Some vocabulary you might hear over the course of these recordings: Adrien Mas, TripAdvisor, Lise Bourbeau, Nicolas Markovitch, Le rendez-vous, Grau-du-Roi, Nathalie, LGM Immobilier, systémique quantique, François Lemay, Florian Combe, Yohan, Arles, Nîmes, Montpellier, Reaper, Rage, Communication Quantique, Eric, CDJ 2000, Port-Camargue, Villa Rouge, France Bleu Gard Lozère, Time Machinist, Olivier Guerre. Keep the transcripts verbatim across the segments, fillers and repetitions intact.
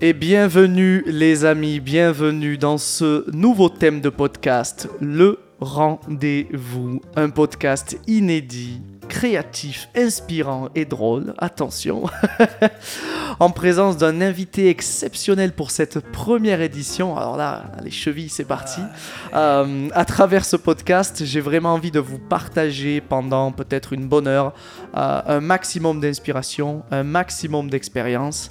Et bienvenue les amis, bienvenue dans ce nouveau thème de podcast, Le rendez-vous, un podcast inédit, créatif, inspirant et drôle, attention, en présence d'un invité exceptionnel pour cette première édition. Alors là, les chevilles, c'est parti. Euh, à travers ce podcast, j'ai vraiment envie de vous partager pendant peut-être une bonne heure euh, un maximum d'inspiration, un maximum d'expérience.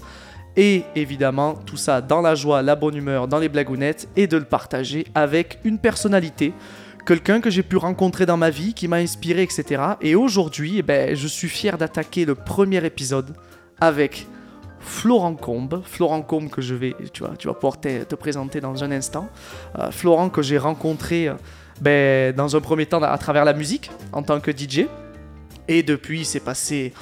Et évidemment, tout ça dans la joie, la bonne humeur, dans les blagounettes, et de le partager avec une personnalité, quelqu'un que j'ai pu rencontrer dans ma vie, qui m'a inspiré, et cetera. Et aujourd'hui, eh ben, je suis fier d'attaquer le premier épisode avec Florian Combe. Florian Combe que je vais, tu vois, tu vas pouvoir te, te présenter dans un instant. Euh, Florian que j'ai rencontré euh, ben, dans un premier temps à travers la musique, en tant que D J. Et depuis, il s'est passé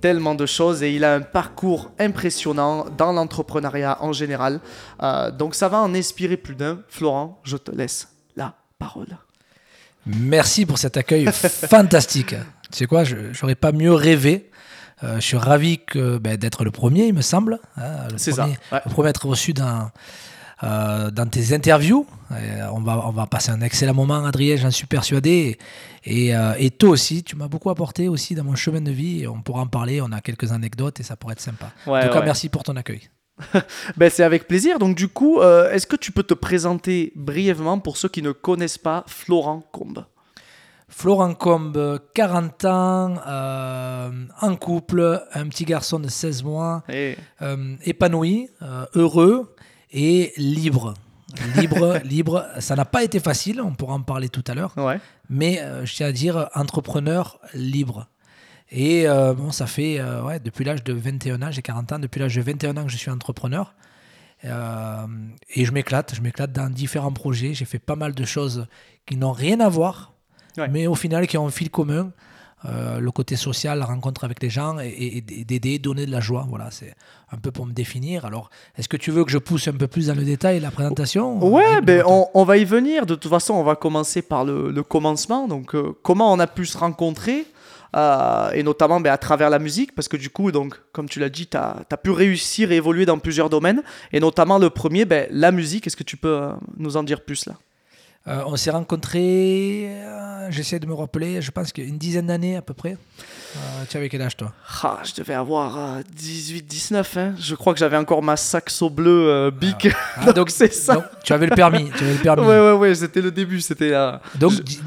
tellement de choses et il a un parcours impressionnant dans l'entrepreneuriat en général. Euh, donc ça va en inspirer plus d'un. Florian, je te laisse la parole. Merci pour cet accueil fantastique. Tu sais quoi, je n'aurais pas mieux rêvé. Euh, je suis ravi que, ben, d'être le premier, il me semble. Hein, le C'est premier, ça. Ouais. Le premier à être reçu dans, euh, dans tes interviews. Et on, va, on va passer un excellent moment, Adrien, j'en suis persuadé. Et, et, euh, et toi aussi, tu m'as beaucoup apporté aussi dans mon chemin de vie. Et on pourra en parler, on a quelques anecdotes et ça pourrait être sympa. Ouais, en tout cas, ouais. Merci pour ton accueil. Ben, c'est avec plaisir. Donc du coup, euh, est-ce que tu peux te présenter brièvement pour ceux qui ne connaissent pas Florian Combe ? Florian Combe, quarante ans, euh, en couple, un petit garçon de seize mois, hey. euh, épanoui, euh, heureux et libre. Libre, libre. Ça n'a pas été facile, on pourra en parler tout à l'heure, ouais. mais euh, je tiens à dire entrepreneur libre. Et euh, bon, ça fait euh, ouais, depuis l'âge de vingt et un ans, j'ai quarante ans, depuis l'âge de vingt et un ans que je suis entrepreneur. Euh, et je m'éclate, je m'éclate dans différents projets. J'ai fait pas mal de choses qui n'ont rien à voir, ouais. mais au final qui ont un fil commun. Euh, le côté social, la rencontre avec les gens et, et, et d'aider, donner de la joie. Voilà, c'est un peu pour me définir. Alors, est-ce que tu veux que je pousse un peu plus dans le détail la présentation ? Ouais, ben on, on va y venir. De toute façon, on va commencer par le, le commencement. Donc, euh, comment on a pu se rencontrer ? Euh, et notamment ben, à travers la musique, parce que du coup, donc, comme tu l'as dit, tu as pu réussir et évoluer dans plusieurs domaines, et notamment le premier, ben, la musique. Est-ce que tu peux euh, nous en dire plus là ? euh, On s'est rencontrés, euh, j'essaie de me rappeler, je pense qu'une dizaine d'années à peu près. Euh, tu avais quel âge toi ? ah, Je devais avoir euh, dix-huit dix-neuf, hein. Je crois que j'avais encore ma saxo bleue euh, Bic, euh, ah, donc, donc c'est ça. Donc, tu avais le permis, tu avais le permis. Ouais, ouais, ouais, c'était le début, c'était... Euh, donc je... d-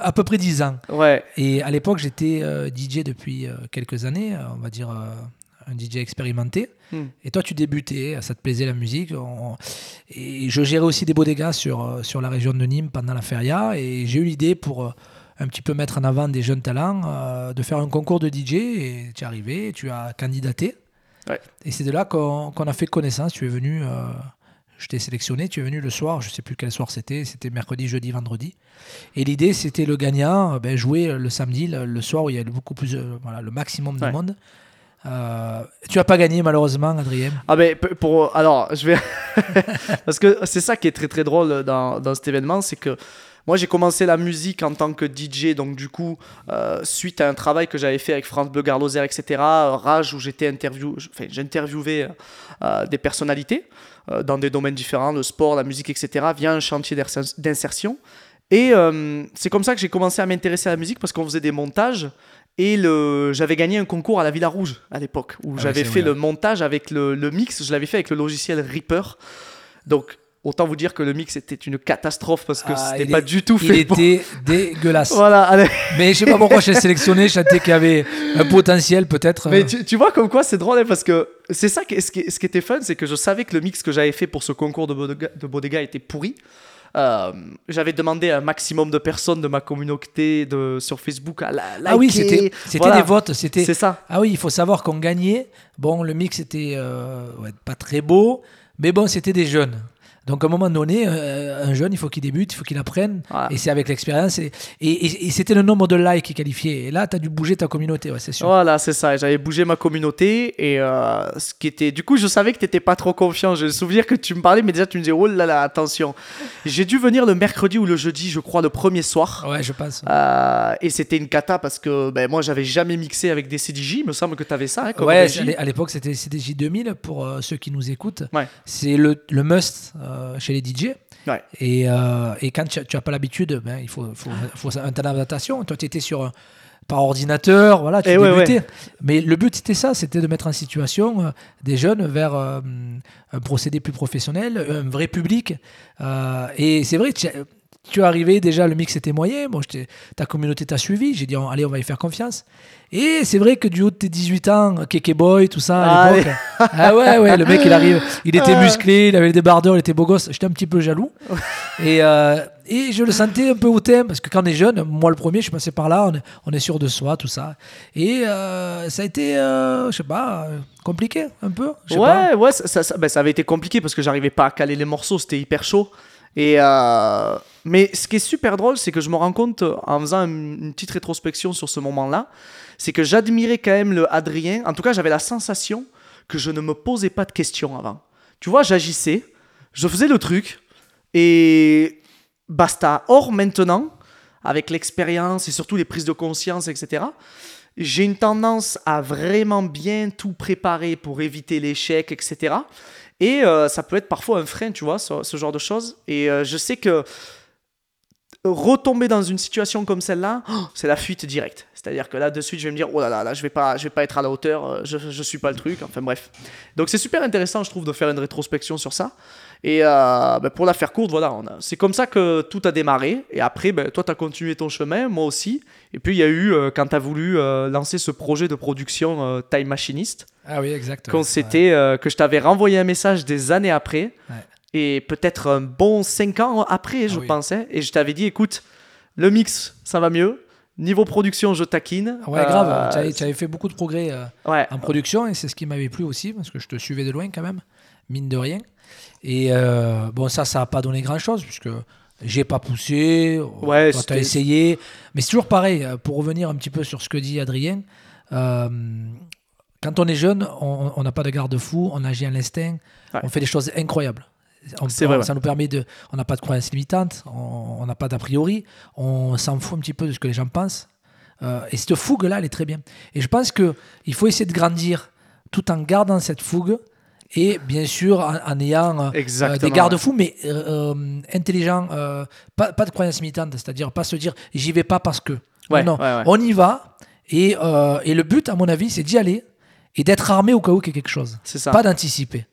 à peu près dix ans. Ouais. Et à l'époque, j'étais euh, D J depuis euh, quelques années, on va dire euh, un D J expérimenté. Mm. Et toi, tu débutais, ça te plaisait la musique. On... Et je gérais aussi des bodegas sur, sur la région de Nîmes pendant la feria. Et j'ai eu l'idée pour euh, un petit peu mettre en avant des jeunes talents, euh, de faire un concours de D J. Et tu es arrivé, tu as candidaté. Ouais. Et c'est de là qu'on, qu'on a fait connaissance. Tu es venu... Euh... Je t'ai sélectionné, tu es venu le soir, je ne sais plus quel soir c'était, c'était mercredi, jeudi, vendredi. Et l'idée, c'était le gagnant, ben, jouer le samedi, le, le soir où il y a beaucoup plus, euh, voilà, le maximum de ouais. monde. Euh, tu n'as pas gagné malheureusement, Adrien. Ah ben, pour, alors, je vais... Parce que c'est ça qui est très très drôle dans, dans cet événement, c'est que moi, j'ai commencé la musique en tant que D J, donc du coup, euh, suite à un travail que j'avais fait avec France Bleu Gard Lozère, et cetera, Rage, où j'étais interview... enfin, j'interviewais euh, des personnalités euh, dans des domaines différents, le sport, la musique, et cetera, via un chantier d'insertion. Et euh, c'est comme ça que j'ai commencé à m'intéresser à la musique, parce qu'on faisait des montages. Et le, j'avais gagné un concours à la Villa Rouge, à l'époque, où ah, j'avais fait vrai. le montage avec le, le mix, je l'avais fait avec le logiciel Reaper. Donc... Autant vous dire que le mix était une catastrophe parce que ah, c'était pas est, du tout fait. Il pour... était dégueulasse. Voilà, allez. Mais je sais pas pourquoi je l'ai sélectionné. Je sentais qu'il y avait un potentiel peut-être. Mais tu, tu vois comme quoi c'est drôle parce que c'est ça qui, ce, qui, ce qui était fun, c'est que je savais que le mix que j'avais fait pour ce concours de bodega, de bodega était pourri. Euh, j'avais demandé à un maximum de personnes de ma communauté de, sur Facebook à la, liker. Ah oui, c'était, c'était voilà. des votes. C'était... C'est ça. Ah oui, il faut savoir qu'on gagnait. Bon, le mix était euh, ouais, pas très beau, mais bon, c'était des jeunes. Donc à un moment donné, euh, un jeune, il faut qu'il débute, il faut qu'il apprenne. Voilà. Et c'est avec l'expérience. Et, et, et, et c'était le nombre de likes qui qualifiait. Et là, tu as dû bouger ta communauté, ouais, c'est sûr. Voilà, c'est ça. J'avais bougé ma communauté. Et euh, ce qui était... du coup, je savais que tu n'étais pas trop confiant. Je me souviens que tu me parlais, mais déjà, tu me disais, oh là là, attention. J'ai dû venir le mercredi ou le jeudi, je crois, le premier soir. Ouais, je pense. Euh, et c'était une cata parce que ben, moi, j'avais jamais mixé avec des C D J. Il me semble que tu avais ça. Hein, comme ouais, à l'époque, c'était C D J deux mille pour euh, ceux qui nous écoutent. Ouais. C'est le, le must euh, chez les D J. Ouais. Et, euh, et quand tu n'as pas l'habitude, ben, il faut, faut, faut un temps d'adaptation. Toi, tu étais sur, par ordinateur, voilà, tu et débutais. Ouais, ouais. Mais le but, c'était ça, c'était de mettre en situation euh, des jeunes vers euh, un procédé plus professionnel, un vrai public. Euh, et c'est vrai, tu, tu es arrivé, déjà, le mix était moyen. Bon, ta communauté t'a suivi. J'ai dit, on, allez, on va y faire confiance. Et c'est vrai que du haut de tes dix-huit ans, Kéké Boy, tout ça, à ah, l'époque. Oui. Ah ouais, ouais, le mec, il arrive. Il était musclé, il avait le débardeur, il était beau gosse. J'étais un petit peu jaloux. Et, euh, et je le sentais un peu hautain, parce que quand on est jeune, moi le premier, je suis passé par là, on est, on est sûr de soi, tout ça. Et euh, ça a été, euh, je sais pas, compliqué, un peu. Ouais, pas. ouais, ça, ça, ça, ben, ça avait été compliqué, parce que j'arrivais pas à caler les morceaux, c'était hyper chaud. Et euh... mais ce qui est super drôle, c'est que je me rends compte en faisant une petite rétrospection sur ce moment-là, c'est que j'admirais quand même le Adrien. En tout cas, j'avais la sensation que je ne me posais pas de questions avant. Tu vois, j'agissais, je faisais le truc et basta. Or, maintenant, avec l'expérience et surtout les prises de conscience, et cetera, j'ai une tendance à vraiment bien tout préparer pour éviter l'échec, et cetera. Et euh, ça peut être parfois un frein, tu vois, ce, ce genre de choses. Et euh, je sais que retomber dans une situation comme celle-là, oh, c'est la fuite directe. C'est-à-dire que là, de suite, je vais me dire, oh là là, là je vais pas, je vais pas être à la hauteur, je ne suis pas le truc, enfin bref. Donc c'est super intéressant, je trouve, de faire une rétrospection sur ça. Et euh, ben, pour la faire courte, voilà, on a, c'est comme ça que tout a démarré. Et après, ben, toi, tu as continué ton chemin, moi aussi. Et puis, il y a eu, euh, quand tu as voulu euh, lancer ce projet de production euh, Time Machinist, ah oui, exact, ouais, c'était, ouais. Euh, que je t'avais renvoyé un message des années après. Ouais. Et peut-être un bon cinq ans après, je ah oui. pensais. Et je t'avais dit, écoute, le mix, ça va mieux. Niveau production, je taquine. Ouais, euh, grave. Euh, tu avais fait beaucoup de progrès euh, ouais. en production. Et c'est ce qui m'avait plu aussi, parce que je te suivais de loin quand même, mine de rien. Et euh, bon, ça, ça n'a pas donné grand-chose, puisque j'ai pas poussé. Ouais, toi, tu as essayé. Mais c'est toujours pareil. Pour revenir un petit peu sur ce que dit Adrien, euh, quand on est jeune, on n'a pas de garde-fou, on agit à l'instinct, ouais. on fait des choses incroyables. On, c'est vrai, on, ouais. ça nous permet de, on n'a pas de croyances limitantes, on n'a pas d'a priori, on s'en fout un petit peu de ce que les gens pensent, euh, et cette fougue là elle est très bien, et je pense qu'il faut essayer de grandir tout en gardant cette fougue et bien sûr en, en ayant euh, des garde-fous, ouais. mais euh, intelligents, euh, pas, pas de croyances limitantes, c'est-à-dire pas se dire j'y vais pas parce que ouais, non, ouais, ouais. on y va, et, euh, et le but à mon avis c'est d'y aller et d'être armé au cas où il y a quelque chose, c'est ça. Pas d'anticiper.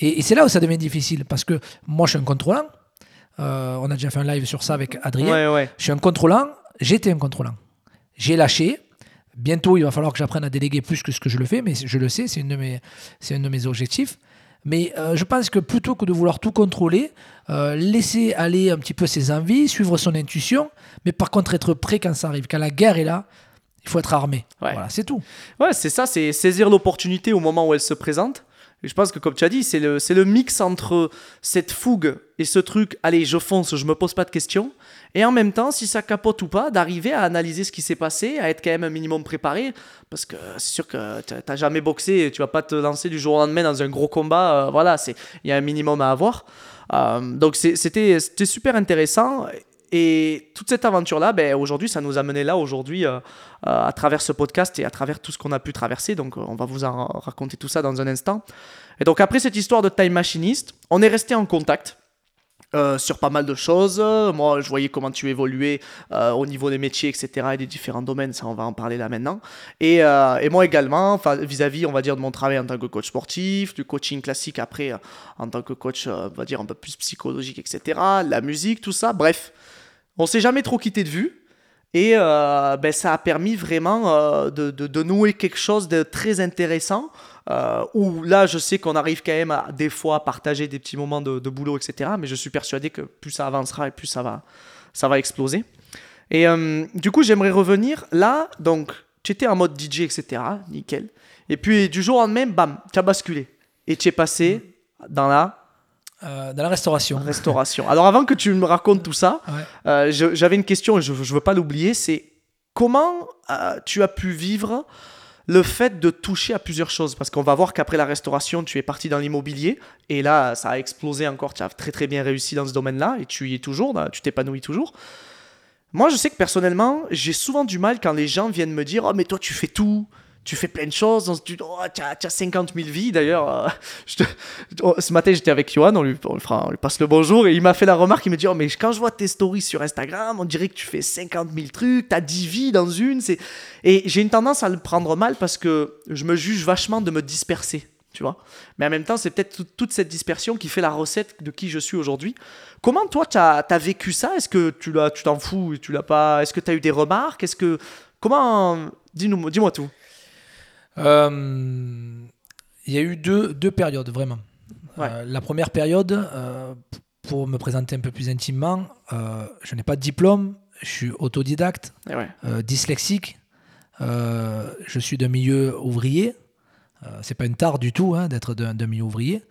Et c'est là où ça devient difficile, parce que moi je suis un contrôlant, euh, on a déjà fait un live sur ça avec Adrien, ouais, ouais. je suis un contrôlant, j'étais un contrôlant, j'ai lâché, bientôt il va falloir que j'apprenne à déléguer plus que ce que je le fais, mais je le sais, c'est un de mes, c'est un de mes objectifs, mais euh, je pense que plutôt que de vouloir tout contrôler, euh, laisser aller un petit peu ses envies, suivre son intuition, mais par contre être prêt quand ça arrive, quand la guerre est là, il faut être armé, ouais. voilà, c'est tout. Ouais, c'est ça, c'est saisir l'opportunité au moment où elle se présente. Je pense que, comme tu as dit, c'est le, c'est le mix entre cette fougue et ce truc « Allez, je fonce, je me pose pas de questions ». Et en même temps, si ça capote ou pas, d'arriver à analyser ce qui s'est passé, à être quand même un minimum préparé. Parce que c'est sûr que tu n'as jamais boxé, tu ne vas pas te lancer du jour au lendemain dans un gros combat. Euh, voilà, il y a un minimum à avoir. Euh, donc, c'est, c'était, c'était super intéressant. Et toute cette aventure-là, ben, aujourd'hui, ça nous a mené là, aujourd'hui, euh, euh, à travers ce podcast et à travers tout ce qu'on a pu traverser. Donc, euh, on va vous en raconter tout ça dans un instant. Et donc, après cette histoire de Time Machinist, on est resté en contact euh, sur pas mal de choses. Moi, je voyais comment tu évoluais euh, au niveau des métiers, et cetera, et des différents domaines. Ça, on va en parler là maintenant. Et, euh, et moi également, vis-à-vis, on va dire, de mon travail en tant que coach sportif, du coaching classique après, euh, en tant que coach, euh, on va dire, un peu plus psychologique, et cetera, la musique, tout ça, bref. On ne s'est jamais trop quitté de vue et euh, ben, ça a permis vraiment euh, de, de, de nouer quelque chose de très intéressant euh, où là, je sais qu'on arrive quand même à, des fois à partager des petits moments de, de boulot, et cetera. Mais je suis persuadé que plus ça avancera et plus ça va, ça va exploser. Et euh, du coup, j'aimerais revenir là. Donc, tu étais en mode D J, et cetera. Nickel. Et puis, du jour au lendemain, bam, tu as basculé et tu es passé mmh. dans la... euh, dans la restauration. Restauration. Alors, avant que tu me racontes tout ça, ouais. euh, je, j'avais une question et je ne veux pas l'oublier, c'est comment euh, tu as pu vivre le fait de toucher à plusieurs choses, parce qu'on va voir qu'après la restauration, tu es parti dans l'immobilier et là, ça a explosé encore. Tu as très, très bien réussi dans ce domaine-là et tu y es toujours, là, tu t'épanouis toujours. Moi, je sais que personnellement, j'ai souvent du mal quand les gens viennent me dire « Oh, mais toi, tu fais tout, tu fais plein de choses, tu oh, as cinquante mille vies. » D'ailleurs, euh, je te... oh, ce matin, j'étais avec Yohan, on lui, on, lui fera, on lui passe le bonjour et il m'a fait la remarque, il me dit « Oh, mais quand je vois tes stories sur Instagram, on dirait que tu fais cinquante mille trucs, t'as dix vies dans une. » c'est... Et j'ai une tendance à le prendre mal parce que je me juge vachement de me disperser, tu vois. Mais en même temps, c'est peut-être tout, toute cette dispersion qui fait la recette de qui je suis aujourd'hui. Comment toi, tu as vécu ça ? Est-ce que tu, l'as, tu t'en fous ? Tu l'as pas ? Est-ce que tu as eu des remarques ? Est-ce que... Comment... Dis-nous, dis-moi tout. Euh, il y a eu deux, deux périodes vraiment. Ouais. Euh, la première période, euh, pour me présenter un peu plus intimement, euh, je n'ai pas de diplôme, je suis autodidacte, ouais. euh, dyslexique, euh, je suis d'un milieu ouvrier, euh, c'est pas une tare du tout hein, d'être d'un, d'un milieu ouvrier.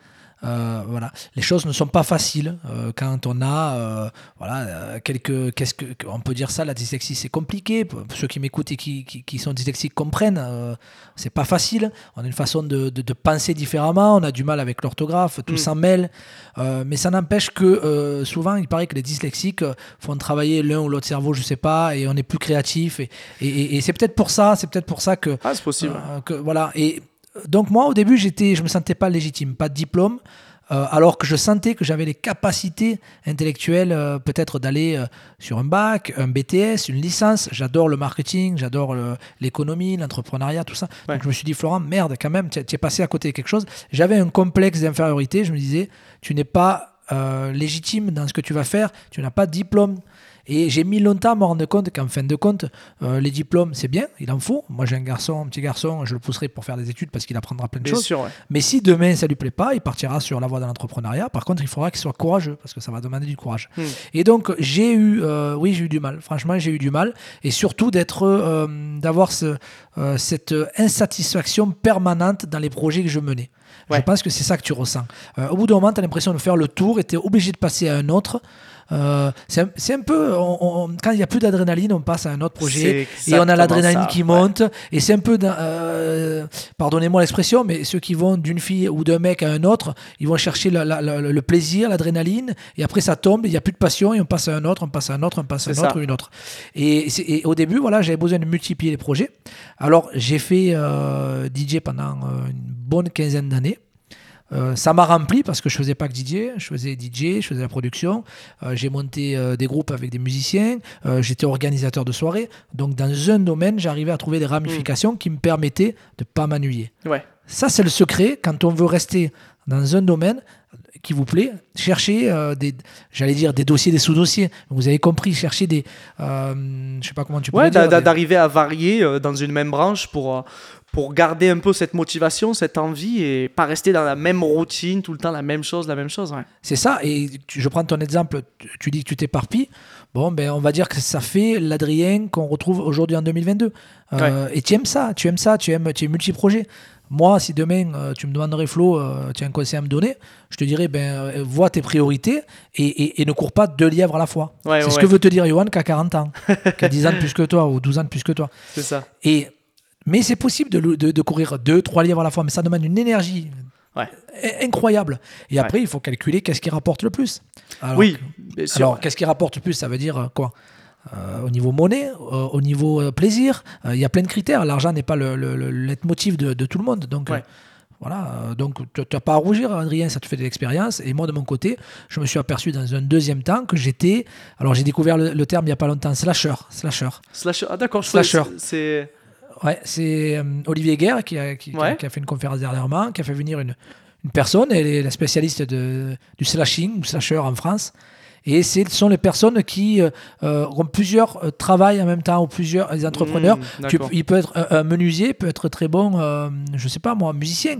Euh, voilà. Les choses ne sont pas faciles euh, quand on a euh, voilà, euh, quelques, qu'est-ce que, on peut dire ça, la dyslexie c'est compliqué, pour ceux qui m'écoutent et qui, qui, qui sont dyslexiques comprennent, euh, c'est pas facile, on a une façon de, de, de penser différemment, on a du mal avec l'orthographe, tout mmh. s'en mêle, euh, mais ça n'empêche que euh, souvent il paraît que les dyslexiques font travailler l'un ou l'autre cerveau, je sais pas, et on est plus créatif et, et, et, et c'est peut-être pour ça, c'est peut-être pour ça que, ah, c'est possible. Euh, que voilà, et donc moi, au début, j'étais, je ne me sentais pas légitime, pas de diplôme, euh, alors que je sentais que j'avais les capacités intellectuelles euh, peut-être d'aller euh, sur un bac, un B T S, une licence. J'adore le marketing, j'adore le, l'économie, l'entrepreneuriat, tout ça. Ouais. Donc je me suis dit, Florian, merde, quand même, tu es passé à côté de quelque chose. J'avais un complexe d'infériorité. Je me disais, tu n'es pas euh, légitime dans ce que tu vas faire, tu n'as pas de diplôme. Et j'ai mis longtemps à me rendre compte qu'en fin de compte, euh, les diplômes, c'est bien, il en faut. Moi, j'ai un garçon, un petit garçon, je le pousserai pour faire des études parce qu'il apprendra plein de bien choses. Sûr, ouais. Mais si demain, ça ne lui plaît pas, il partira sur la voie de l'entrepreneuriat. Par contre, il faudra qu'il soit courageux parce que ça va demander du courage. Mmh. Et donc, j'ai eu, euh, oui, j'ai eu du mal. Franchement, j'ai eu du mal. Et surtout, d'être, euh, d'avoir ce, euh, cette insatisfaction permanente dans les projets que je menais. Ouais. Je pense que c'est ça que tu ressens. Euh, au bout d'un moment, tu as l'impression de faire le tour et tu es obligé de passer à un autre. Euh, c'est, un, c'est un peu on, on, quand il n'y a plus d'adrénaline on passe à un autre projet et on a l'adrénaline ça, qui monte ouais. et c'est un peu euh, pardonnez-moi l'expression mais ceux qui vont d'une fille ou d'un mec à un autre ils vont chercher la, la, la, le plaisir, l'adrénaline et après ça tombe, il n'y a plus de passion et on passe à un autre, on passe à un autre, on passe à un autre, une autre et, et au début voilà, j'avais besoin de multiplier les projets. Alors j'ai fait euh, D J pendant une bonne quinzaine d'années. Euh, ça m'a rempli parce que je faisais pas que D J, je faisais D J, je faisais la production, euh, j'ai monté euh, des groupes avec des musiciens, euh, j'étais organisateur de soirées, donc dans un domaine j'arrivais à trouver des ramifications mmh. qui me permettaient de pas m'ennuyer. Ouais. Ça c'est le secret quand on veut rester dans un domaine qui vous plaît, cherchez euh, des, j'allais dire des dossiers, des sous-dossiers. Vous avez compris, cherchez des, euh, je sais pas comment tu peux ouais, dire. D'a, d'arriver à varier euh, dans une même branche pour. Euh, pour garder un peu cette motivation, cette envie et pas rester dans la même routine, tout le temps la même chose, la même chose. Ouais. C'est ça, et tu, je prends ton exemple, tu, tu dis que tu t'éparpilles, bon, ben, on va dire que ça fait l'Adrien qu'on retrouve aujourd'hui en deux mille vingt-deux. Euh, ouais. Et tu aimes ça, tu aimes ça, tu aimes, tu es multi-projet. Moi, si demain, euh, tu me demanderais, Flo, euh, tu as un conseil à me donner, je te dirais, ben, euh, vois tes priorités et, et, et ne cours pas deux lièvres à la fois. Ouais, c'est ouais. ce que veut te dire Yohan qui a quarante ans, qui a dix ans de plus que toi ou douze ans de plus que toi. C'est ça. Et mais c'est possible de, de, de courir deux, trois lièvres à la fois, mais ça demande une énergie ouais. incroyable. Et après, ouais. il faut calculer qu'est-ce qui rapporte le plus. Alors, oui, bien sûr. Alors, qu'est-ce qui rapporte le plus ? Ça veut dire quoi ? Euh, au niveau monnaie, euh, au niveau euh, plaisir, il euh, y a plein de critères. L'argent n'est pas le, le, le, le leitmotiv de, de tout le monde. Donc, ouais. euh, voilà. Donc, tu n'as pas à rougir, Adrien, ça te fait de l'expérience. Et moi, de mon côté, je me suis aperçu dans un deuxième temps que j'étais. Alors, j'ai découvert le, le terme il n'y a pas longtemps, slasher. Slasher. Slasher. Ah, d'accord, slasher. C'est. c'est... Ouais, c'est euh, Olivier Guerre qui a, qui, ouais. qui a fait une conférence dernièrement, qui a fait venir une, une personne, elle est la spécialiste de, du slashing ou slasher en France. Et ce sont les personnes qui euh, ont plusieurs euh, travails en même temps, ou plusieurs les entrepreneurs. Mmh, tu, il peut être euh, un menuisier, peut être très bon, euh, je ne sais pas moi, musicien.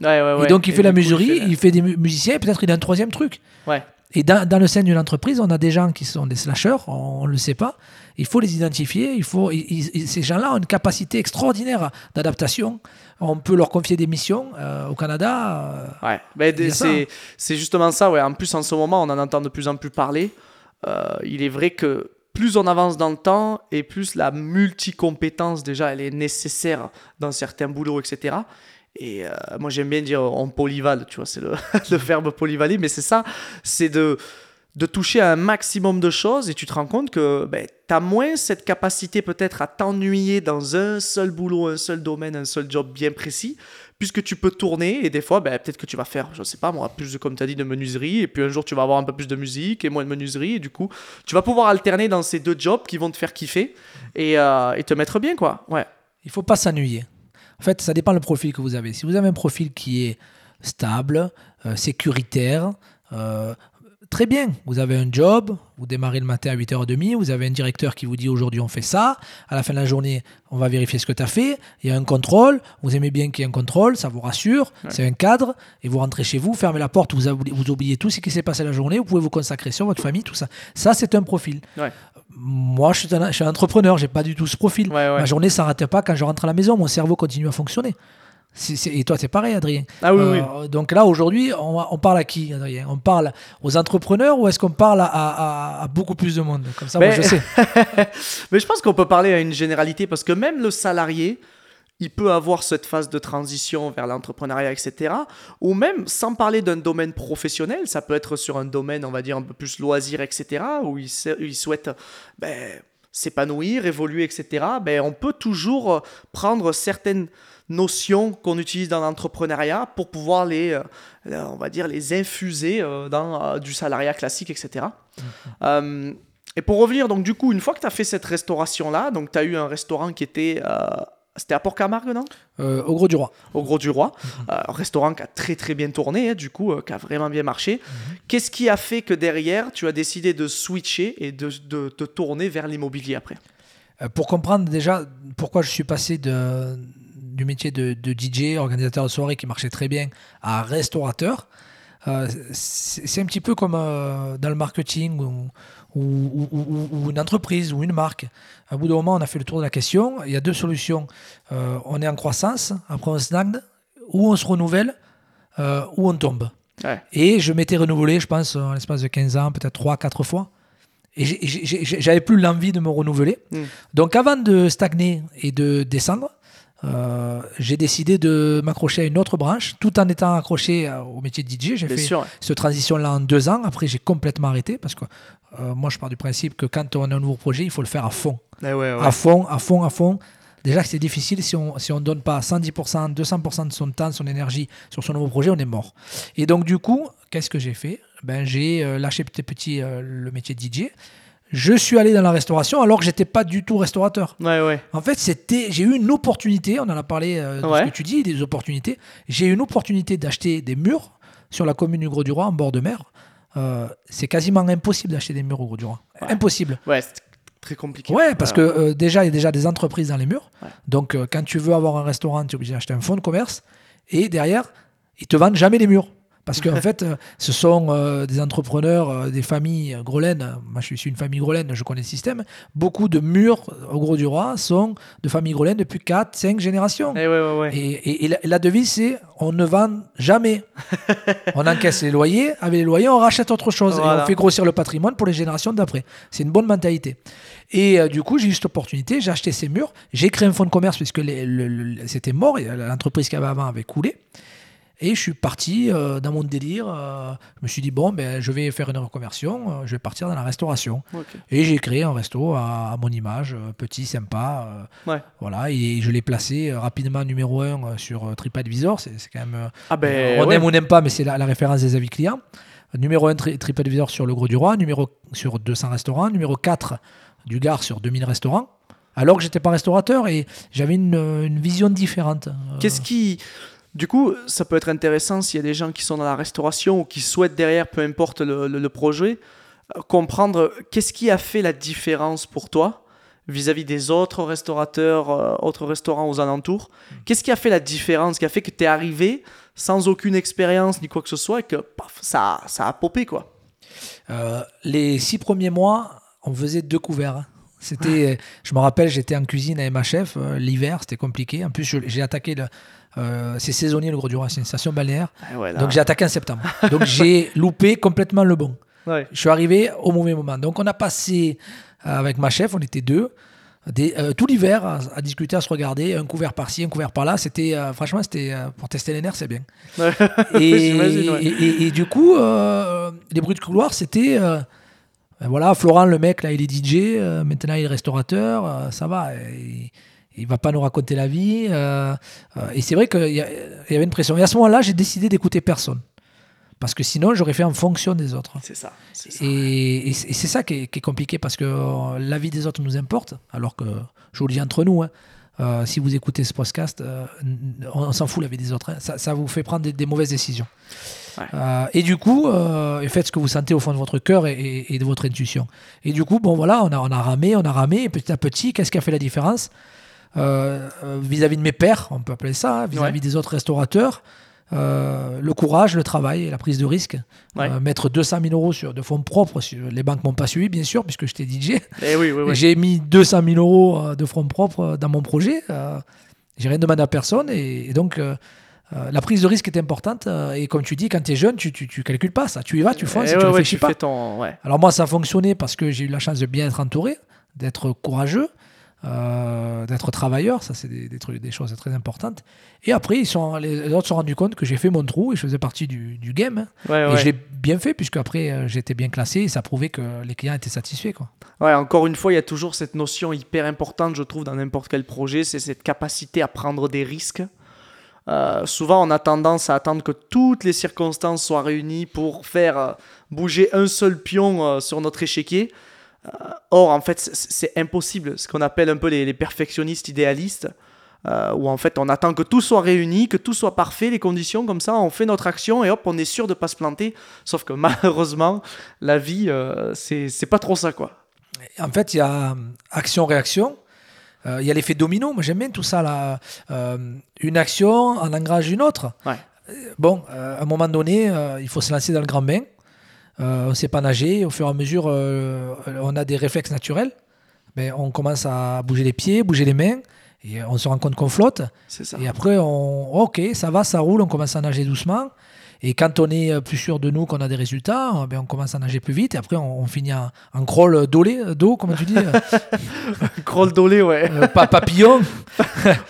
Ouais, ouais, ouais. Et donc il et fait la mesurerie, il fait des musiciens, et peut-être il a un troisième truc. Ouais. Et dans, dans le sein d'une entreprise, on a des gens qui sont des slasheurs, on ne le sait pas. Il faut les identifier. Il faut, ils, ils, ces gens-là ont une capacité extraordinaire d'adaptation. On peut leur confier des missions euh, au Canada. Euh, ouais. Mais c'est, c'est, c'est justement ça. Ouais. En plus, en ce moment, on en entend de plus en plus parler. Euh, il est vrai que plus on avance dans le temps et plus la multicompétence, déjà, elle est nécessaire dans certains boulots, et cetera. Et euh, moi, j'aime bien dire on polyvale, tu vois, c'est le, le verbe polyvaler, mais c'est ça, c'est de, de toucher à un maximum de choses et tu te rends compte que ben, tu as moins cette capacité peut-être à t'ennuyer dans un seul boulot, un seul domaine, un seul job bien précis, puisque tu peux tourner et des fois, ben, peut-être que tu vas faire, je ne sais pas moi, plus de, comme tu as dit, de menuiserie et puis un jour, tu vas avoir un peu plus de musique et moins de menuiserie et du coup, tu vas pouvoir alterner dans ces deux jobs qui vont te faire kiffer et, euh, et te mettre bien, quoi. Ouais. Il ne faut pas s'ennuyer. En fait, ça dépend le profil que vous avez. Si vous avez un profil qui est stable, euh, sécuritaire, euh, très bien. Vous avez un job, vous démarrez le matin à huit heures trente, vous avez un directeur qui vous dit aujourd'hui on fait ça, à la fin de la journée on va vérifier ce que tu as fait, il y a un contrôle, vous aimez bien qu'il y ait un contrôle, ça vous rassure, ouais. C'est un cadre, et vous rentrez chez vous, fermez la porte, vous, oubliez, vous oubliez tout ce qui s'est passé la journée, vous pouvez vous consacrer sur votre famille, tout ça. Ça, c'est un profil. Ouais. Moi, je suis, un, je suis un entrepreneur, je n'ai pas du tout ce profil. Ouais, ouais. Ma journée ne s'arrête pas quand je rentre à la maison, mon cerveau continue à fonctionner. C'est, c'est, et toi, c'est pareil, Adrien. Ah oui, euh, oui. Donc là, aujourd'hui, on, on parle à qui, Adrien ? On parle aux entrepreneurs ou est-ce qu'on parle à, à, à beaucoup plus de monde ? Comme ça, mais... moi, je sais. Mais je pense qu'on peut parler à une généralité parce que même le salarié, il peut avoir cette phase de transition vers l'entrepreneuriat, et cetera. Ou même, sans parler d'un domaine professionnel, ça peut être sur un domaine, on va dire, un peu plus loisir, et cetera, où il, il souhaite... Ben, s'épanouir, évoluer, et cetera, ben, on peut toujours prendre certaines notions qu'on utilise dans l'entrepreneuriat pour pouvoir les, euh, on va dire, les infuser euh, dans euh, du salariat classique, et cetera. Mmh. Euh, et pour revenir, donc, du coup, une fois que tu as fait cette restauration-là, donc tu as eu un restaurant qui était... Euh, c'était à Port-Camargue, non ? euh, Au Grau-du-Roi. Au Grau-du-Roi, mmh. euh, un restaurant qui a très, très bien tourné, hein, du coup, euh, qui a vraiment bien marché. Mmh. Qu'est-ce qui a fait que derrière, tu as décidé de switcher et de te tourner vers l'immobilier après ? euh, Pour comprendre déjà pourquoi je suis passé de, du métier de, de D J, organisateur de soirée qui marchait très bien, à restaurateur, euh, c'est, c'est un petit peu comme euh, dans le marketing où, Ou, ou, ou une entreprise ou une marque. À bout d'un moment, on a fait le tour de la question. Il y a deux solutions. Euh, on est en croissance, après on stagne, ou on se renouvelle, euh, ou on tombe. Ouais. Et je m'étais renouvelé, je pense, en l'espace de quinze ans, peut-être trois à quatre fois. Et j'ai, j'ai, j'ai, j'avais plus l'envie de me renouveler. Mmh. Donc avant de stagner et de descendre, Euh, j'ai décidé de m'accrocher à une autre branche tout en étant accroché au métier de D J. J'ai Bien fait sûr. Cette transition-là en deux ans. Après, j'ai complètement arrêté parce que euh, moi, je pars du principe que quand on a un nouveau projet, il faut le faire à fond. Ouais, ouais. À fond, à fond, à fond. Déjà, c'est difficile. Si on si on donne pas cent dix pour cent, deux cents pour cent de son temps, de son énergie sur son nouveau projet, on est mort. Et donc, du coup, qu'est-ce que j'ai fait ? Ben, j'ai euh, lâché petit petit euh, le métier de D J. Je suis allé dans la restauration alors que j'étais pas du tout restaurateur. Ouais, ouais. En fait, c'était, j'ai eu une opportunité, on en a parlé euh, de ouais. ce que tu dis, des opportunités. J'ai eu une opportunité d'acheter des murs sur la commune du Grau-du-Roi en bord de mer. Euh, c'est quasiment impossible d'acheter des murs au Grau-du-Roi. Ouais. Impossible. Ouais, c'est très compliqué. Ouais, parce que euh, déjà, il y a déjà des entreprises dans les murs. Ouais. Donc, euh, quand tu veux avoir un restaurant, tu es obligé d'acheter un fonds de commerce. Et derrière, ils te vendent jamais les murs. Parce qu'en fait, ce sont euh, des entrepreneurs, euh, des familles grolaines. Moi, je suis issu d'une famille grolaine, je connais le système. Beaucoup de murs au Grau-du-Roi sont de familles grolaines depuis quatre, cinq générations. Et, ouais, ouais, ouais. et, et, et la, la devise, c'est on ne vend jamais. On encaisse les loyers, avec les loyers, on rachète autre chose. Voilà. Et on fait grossir le patrimoine pour les générations d'après. C'est une bonne mentalité. Et euh, du coup, j'ai eu cette opportunité, j'ai acheté ces murs, j'ai créé un fonds de commerce puisque les, le, le, c'était mort, l'entreprise qu'il y avait avant avait coulé. Et je suis parti euh, dans mon délire. Euh, je me suis dit, bon, ben, je vais faire une reconversion. Euh, je vais partir dans la restauration. Okay. Et j'ai créé un resto à, à mon image, euh, petit, sympa. Euh, ouais. Voilà, et je l'ai placé euh, rapidement numéro un euh, sur euh, TripAdvisor. C'est, c'est quand même... Euh, ah ben, euh, on ouais. aime ou n'aime pas, mais c'est la, la référence des avis clients. Numéro un, tri- TripAdvisor sur le Grau-du-Roi. Numéro sur deux cents restaurants. Numéro quatre du Gard sur deux mille restaurants. Alors que je n'étais pas restaurateur et j'avais une, une vision différente. Euh, Qu'est-ce qui... Du coup, ça peut être intéressant s'il y a des gens qui sont dans la restauration ou qui souhaitent derrière, peu importe le, le, le projet, comprendre qu'est-ce qui a fait la différence pour toi vis-à-vis des autres restaurateurs, euh, autres restaurants aux alentours. Qu'est-ce qui a fait la différence, qui a fait que tu es arrivé sans aucune expérience ni quoi que ce soit et que paf, ça, ça a popé, quoi. Euh, les six premiers mois, on faisait deux couverts. C'était, je me rappelle, j'étais en cuisine à M H F euh, l'hiver, c'était compliqué. En plus, je, j'ai attaqué le, euh, c'est saisonnier le Grau-du-Roi, c'est une station balnéaire. Et voilà. Donc j'ai attaqué en septembre. Donc j'ai loupé complètement le bon. Ouais. Je suis arrivé au mauvais moment. Donc on a passé euh, avec ma chef, on était deux, des, euh, tout l'hiver à, à discuter, à se regarder, un couvert par-ci, un couvert par-là. C'était euh, franchement, c'était euh, pour tester les nerfs, c'est bien. Ouais. Et, J'imagine, ouais. et, et, et du coup, euh, les bruits de couloir, c'était. Euh, Ben voilà, Florian, le mec, là, il est D J, euh, maintenant il est restaurateur, euh, ça va, il, il va pas nous raconter la vie. Euh, euh, et c'est vrai qu'il y, a, il y avait une pression. Et à ce moment-là, j'ai décidé d'écouter personne. Parce que sinon, j'aurais fait en fonction des autres. C'est ça. C'est ça. Et, et c'est ça qui est, qui est compliqué, parce que euh, la vie des autres nous importe, alors que, je vous le dis entre nous, hein, euh, si vous écoutez ce podcast, euh, on, on s'en fout la vie des autres. Hein, ça, ça vous fait prendre des, des mauvaises décisions. Ouais. Euh, et du coup, euh, faites ce que vous sentez au fond de votre cœur et, et, et de votre intuition. Et du coup, bon voilà, on a, on a ramé, on a ramé, et petit à petit, qu'est-ce qui a fait la différence euh, vis-à-vis de mes pairs, on peut appeler ça, hein, vis-à-vis ouais. des autres restaurateurs, euh, le courage, le travail et la prise de risque. Ouais. Euh, mettre deux cent mille euros sur, de fonds propres, sur, les banques ne m'ont pas suivi, bien sûr, puisque j'étais D J. Et oui, oui, oui. J'ai mis deux cent mille euros de fonds propres dans mon projet. Euh, j'ai rien demandé à personne, et, et donc... Euh, Euh, la prise de risque est importante, euh, et comme tu dis, quand tu es jeune, tu, tu, tu calcules pas ça, tu y vas, tu fonces, et, et ouais, tu réfléchis ouais, tu pas ton... ouais. Alors moi ça a fonctionné parce que j'ai eu la chance de bien être entouré, d'être courageux, euh, d'être travailleur, ça c'est des, des, trucs, des choses très importantes, et après ils sont, les autres se sont rendus compte que j'ai fait mon trou et je faisais partie du, du game, hein. ouais, et ouais. je l'ai bien fait, puisque après euh, j'étais bien classé et ça prouvait que les clients étaient satisfaits, quoi. Ouais, encore une fois, il y a toujours cette notion hyper importante, je trouve, dans n'importe quel projet, c'est cette capacité à prendre des risques. Euh, souvent, on a tendance à attendre que toutes les circonstances soient réunies pour faire euh, bouger un seul pion euh, sur notre échiquier. Euh, or, en fait, c'est, c'est impossible. Ce qu'on appelle un peu les, les perfectionnistes idéalistes, euh, où en fait, on attend que tout soit réuni, que tout soit parfait, les conditions comme ça, on fait notre action et hop, on est sûr de ne pas se planter. Sauf que malheureusement, la vie, euh, c'est, c'est pas trop ça, quoi. En fait, il y a action-réaction. Il euh, y a l'effet domino, moi j'aime bien tout ça là. Euh, une action en engrange une autre. Ouais. Bon, euh, à un moment donné, euh, il faut se lancer dans le grand bain. Euh, on ne sait pas nager. Au fur et à mesure, euh, on a des réflexes naturels. Mais on commence à bouger les pieds, bouger les mains. Et on se rend compte qu'on flotte. C'est ça. Et après, on... ok, ça va, ça roule. On commence à nager doucement. Et quand on est plus sûr de nous, qu'on a des résultats, ben on commence à nager plus vite. Et après, on, on finit en, en crawl dolé, d'eau, comment tu dis crawl dolé, ouais. Euh, pa- papillon.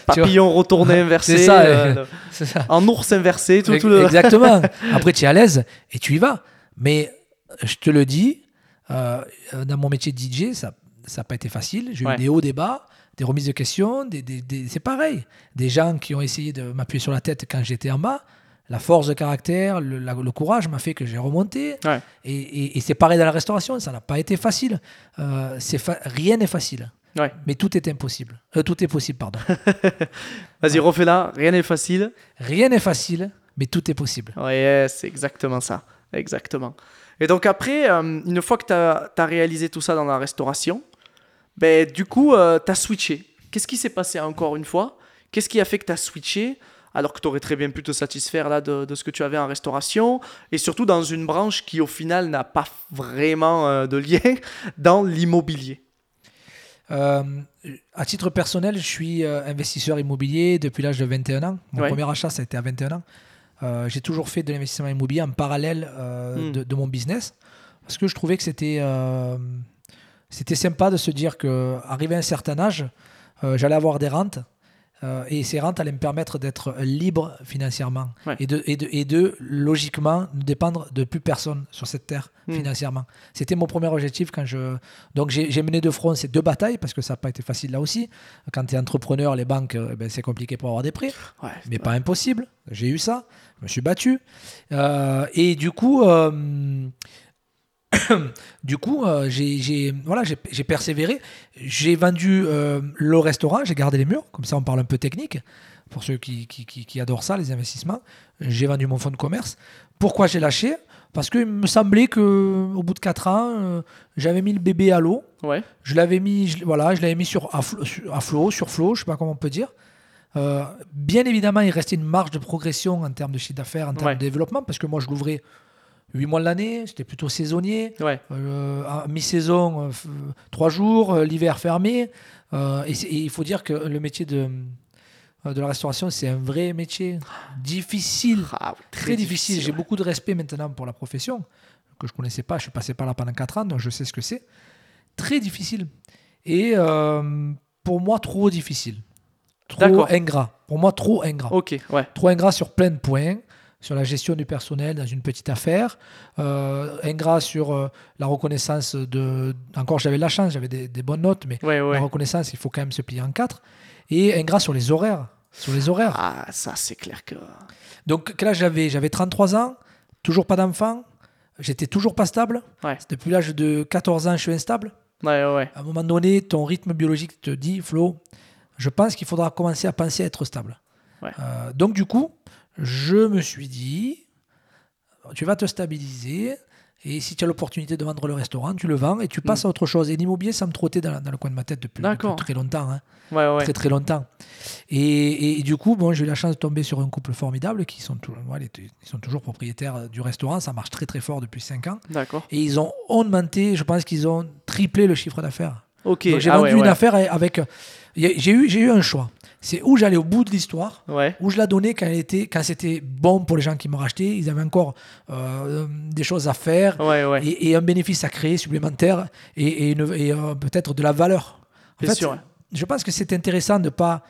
Papillon retourné, inversé. C'est ça, euh, euh, c'est ça. En ours inversé. Tout, tout le... Exactement. Après, tu es à l'aise et tu y vas. Mais je te le dis, euh, dans mon métier de D J, ça n'a pas été facile. J'ai ouais. eu des hauts, des bas, des remises de questions. Des, des, des, c'est pareil. Des gens qui ont essayé de m'appuyer sur la tête quand j'étais en bas. La force de caractère, le, la, le courage m'a fait que j'ai remonté. Ouais. Et, et, et c'est pareil dans la restauration, ça n'a pas été facile. Euh, c'est fa- rien n'est facile. Ouais. Mais tout est impossible. Euh, tout est possible, pardon. Vas-y, refais-la. Rien n'est facile. Rien n'est facile, mais tout est possible. Ouais, c'est exactement ça. Exactement. Et donc après, euh, une fois que tu as réalisé tout ça dans la restauration, ben, du coup, euh, tu as switché. Qu'est-ce qui s'est passé encore une fois ? Qu'est-ce qui a fait que tu as switché ? Alors que tu aurais très bien pu te satisfaire là, de, de ce que tu avais en restauration, et surtout dans une branche qui, au final, n'a pas vraiment euh, de lien dans l'immobilier. Euh, à titre personnel, je suis euh, investisseur immobilier depuis l'âge de vingt et un ans. Mon ouais. premier achat, ça a été à vingt et un ans. Euh, j'ai toujours fait de l'investissement immobilier en parallèle euh, mmh. de, de mon business, parce que je trouvais que c'était, euh, c'était sympa de se dire qu'arrivé à un certain âge, euh, j'allais avoir des rentes. Euh, et ces rentes allaient me permettre d'être libre financièrement ouais. et, de, et, de, et de logiquement ne dépendre de plus personne sur cette terre mmh. financièrement. C'était mon premier objectif quand je... Donc j'ai, j'ai mené de front ces deux batailles, parce que ça n'a pas été facile là aussi. Quand tu es entrepreneur, les banques, eh ben, c'est compliqué pour avoir des prêts, ouais, mais vrai. Pas impossible. J'ai eu ça, je me suis battu. Euh, et du coup, euh, du coup euh, j'ai, j'ai, voilà, j'ai, j'ai persévéré. J'ai vendu euh, le restaurant, j'ai gardé les murs, comme ça on parle un peu technique, pour ceux qui, qui, qui, qui adorent ça, les investissements. J'ai vendu mon fonds de commerce. Pourquoi j'ai lâché ? Parce qu'il me semblait qu'au bout de quatre ans, euh, j'avais mis le bébé à l'eau. Ouais. Je l'avais mis, je, voilà, je l'avais mis sur, à, flot, sur, à flot, sur flot, je ne sais pas comment on peut dire. Euh, bien évidemment, il restait une marge de progression en termes de chiffre d'affaires, en termes ouais. de développement, parce que moi je l'ouvrais huit mois de l'année, c'était plutôt saisonnier. Ouais. Euh, mi-saison, trois jours, l'hiver fermé. Euh, et, et il faut dire que le métier de, de la restauration, c'est un vrai métier. Difficile, ah, très, très difficile. difficile. J'ai beaucoup de respect maintenant pour la profession, que je ne connaissais pas. Je suis passé par là pendant quatre ans, donc je sais ce que c'est. Très difficile. Et euh, pour moi, trop difficile. Trop D'accord. ingrat. Pour moi, trop ingrat. Okay, ouais. Trop ingrat sur plein de points. Sur la gestion du personnel dans une petite affaire. Euh, ingrat sur euh, la reconnaissance de... Encore, j'avais la chance, j'avais des, des bonnes notes, mais ouais, ouais. la reconnaissance, il faut quand même se plier en quatre. Et ingrat sur les horaires. Sur les horaires. Ah, ça, c'est clair que... Donc, quel âge j'avais ? J'avais trente-trois ans, toujours pas d'enfant. J'étais toujours pas stable. Ouais. Depuis l'âge de quatorze ans, je suis instable. Ouais, ouais. À un moment donné, ton rythme biologique te dit, Flo, je pense qu'il faudra commencer à penser à être stable. Ouais. Euh, donc, du coup... Je me suis dit, tu vas te stabiliser et si tu as l'opportunité de vendre le restaurant, tu le vends et tu passes mmh. à autre chose. Et l'immobilier, ça me trottait dans, dans le coin de ma tête depuis, depuis très longtemps. Hein. Ouais, ouais. Très, très longtemps. Et, et, et du coup, bon, j'ai eu la chance de tomber sur un couple formidable qui sont, tout, ouais, les, ils sont toujours propriétaires du restaurant. Ça marche très, très fort depuis cinq ans. D'accord. Et ils ont augmenté, je pense qu'ils ont triplé le chiffre d'affaires. Okay. Donc, j'ai ah, vendu ouais, une ouais. affaire avec... J'ai eu, j'ai eu un choix. C'est où j'allais au bout de l'histoire, ouais. où je la donnais quand, elle était, quand c'était bon pour les gens qui me rachetaient. Ils avaient encore euh, des choses à faire ouais, ouais. Et, et un bénéfice à créer supplémentaire et, et, une, et euh, peut-être de la valeur. En fait, sûr, ouais. je pense que c'est intéressant de ne pas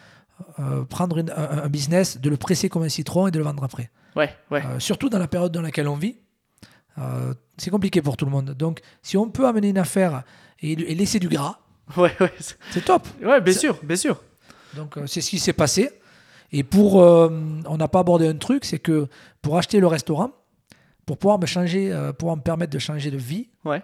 euh, prendre une, un, un business, de le presser comme un citron et de le vendre après. Ouais, ouais. Euh, surtout dans la période dans laquelle on vit. Euh, c'est compliqué pour tout le monde. Donc, si on peut amener une affaire et, et laisser du gras, ouais, ouais. c'est top. Ouais, bien c'est... sûr, bien sûr. Donc, euh, c'est ce qui s'est passé. Et pour, euh, on n'a pas abordé un truc, c'est que pour acheter le restaurant, pour pouvoir me changer, euh, pouvoir me permettre de changer de vie, ouais.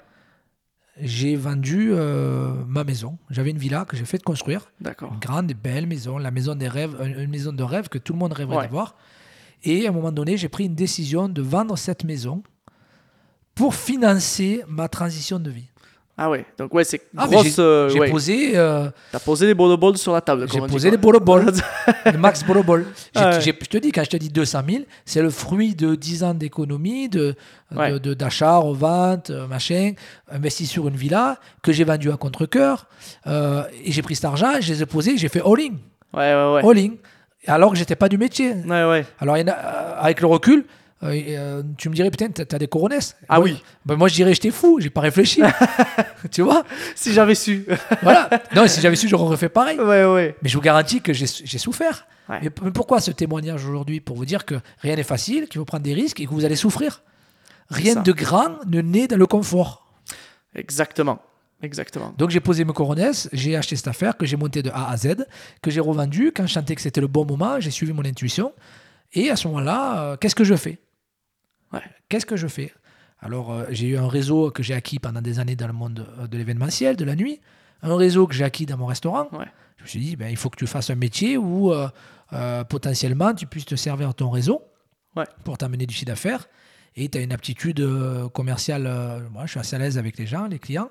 j'ai vendu euh, ma maison. J'avais une villa que j'ai fait de construire. D'accord. Une grande et belle maison, la maison des rêves, une maison de rêve que tout le monde rêverait ouais. d'avoir. Et à un moment donné, j'ai pris une décision de vendre cette maison pour financer ma transition de vie. Ah ouais, donc ouais, c'est ah grosse... J'ai, euh, j'ai ouais. posé... Euh, T'as posé les bolobols sur la table. J'ai posé les bolobols, le max bolobol. Ah ouais. Je te dis, quand je te dis deux cent mille, c'est le fruit de dix ans d'économie, de, ouais. de, de, d'achat, revente, machin, investi sur une villa que j'ai vendue à contre-cœur. Euh, et j'ai pris cet argent, je les ai posés, j'ai fait all-in. Ouais, ouais, ouais. All-in, alors que je n'étais pas du métier. Ouais, ouais. Alors, il y en a, avec le recul... Euh, tu me dirais, putain, t'as des coronets. Ah moi, oui. Ben moi, je dirais, j'étais fou, j'ai pas réfléchi. Tu vois ? Si j'avais su. Voilà. Non, si j'avais su, j'aurais refait pareil. Ouais, ouais. Mais je vous garantis que j'ai, j'ai souffert. Ouais. Mais pourquoi ce témoignage aujourd'hui ? Pour vous dire que rien n'est facile, qu'il faut prendre des risques et que vous allez souffrir. Rien de grand ne naît dans le confort. Exactement. Exactement. Donc j'ai posé mes coronets, j'ai acheté cette affaire que j'ai montée de A à Z, que j'ai revendue. Quand je sentais que c'était le bon moment, j'ai suivi mon intuition. Et à ce moment-là, euh, qu'est-ce que je fais ? Ouais. Qu'est-ce que je fais ? Alors, euh, j'ai eu un réseau que j'ai acquis pendant des années dans le monde euh, de l'événementiel, de la nuit. Un réseau que j'ai acquis dans mon restaurant. Ouais. Je me suis dit, ben, il faut que tu fasses un métier où euh, euh, potentiellement tu puisses te servir ton réseau ouais. pour t'amener du chiffre d'affaires. Et tu as une aptitude euh, commerciale. Euh, moi, je suis assez à l'aise avec les gens, les clients.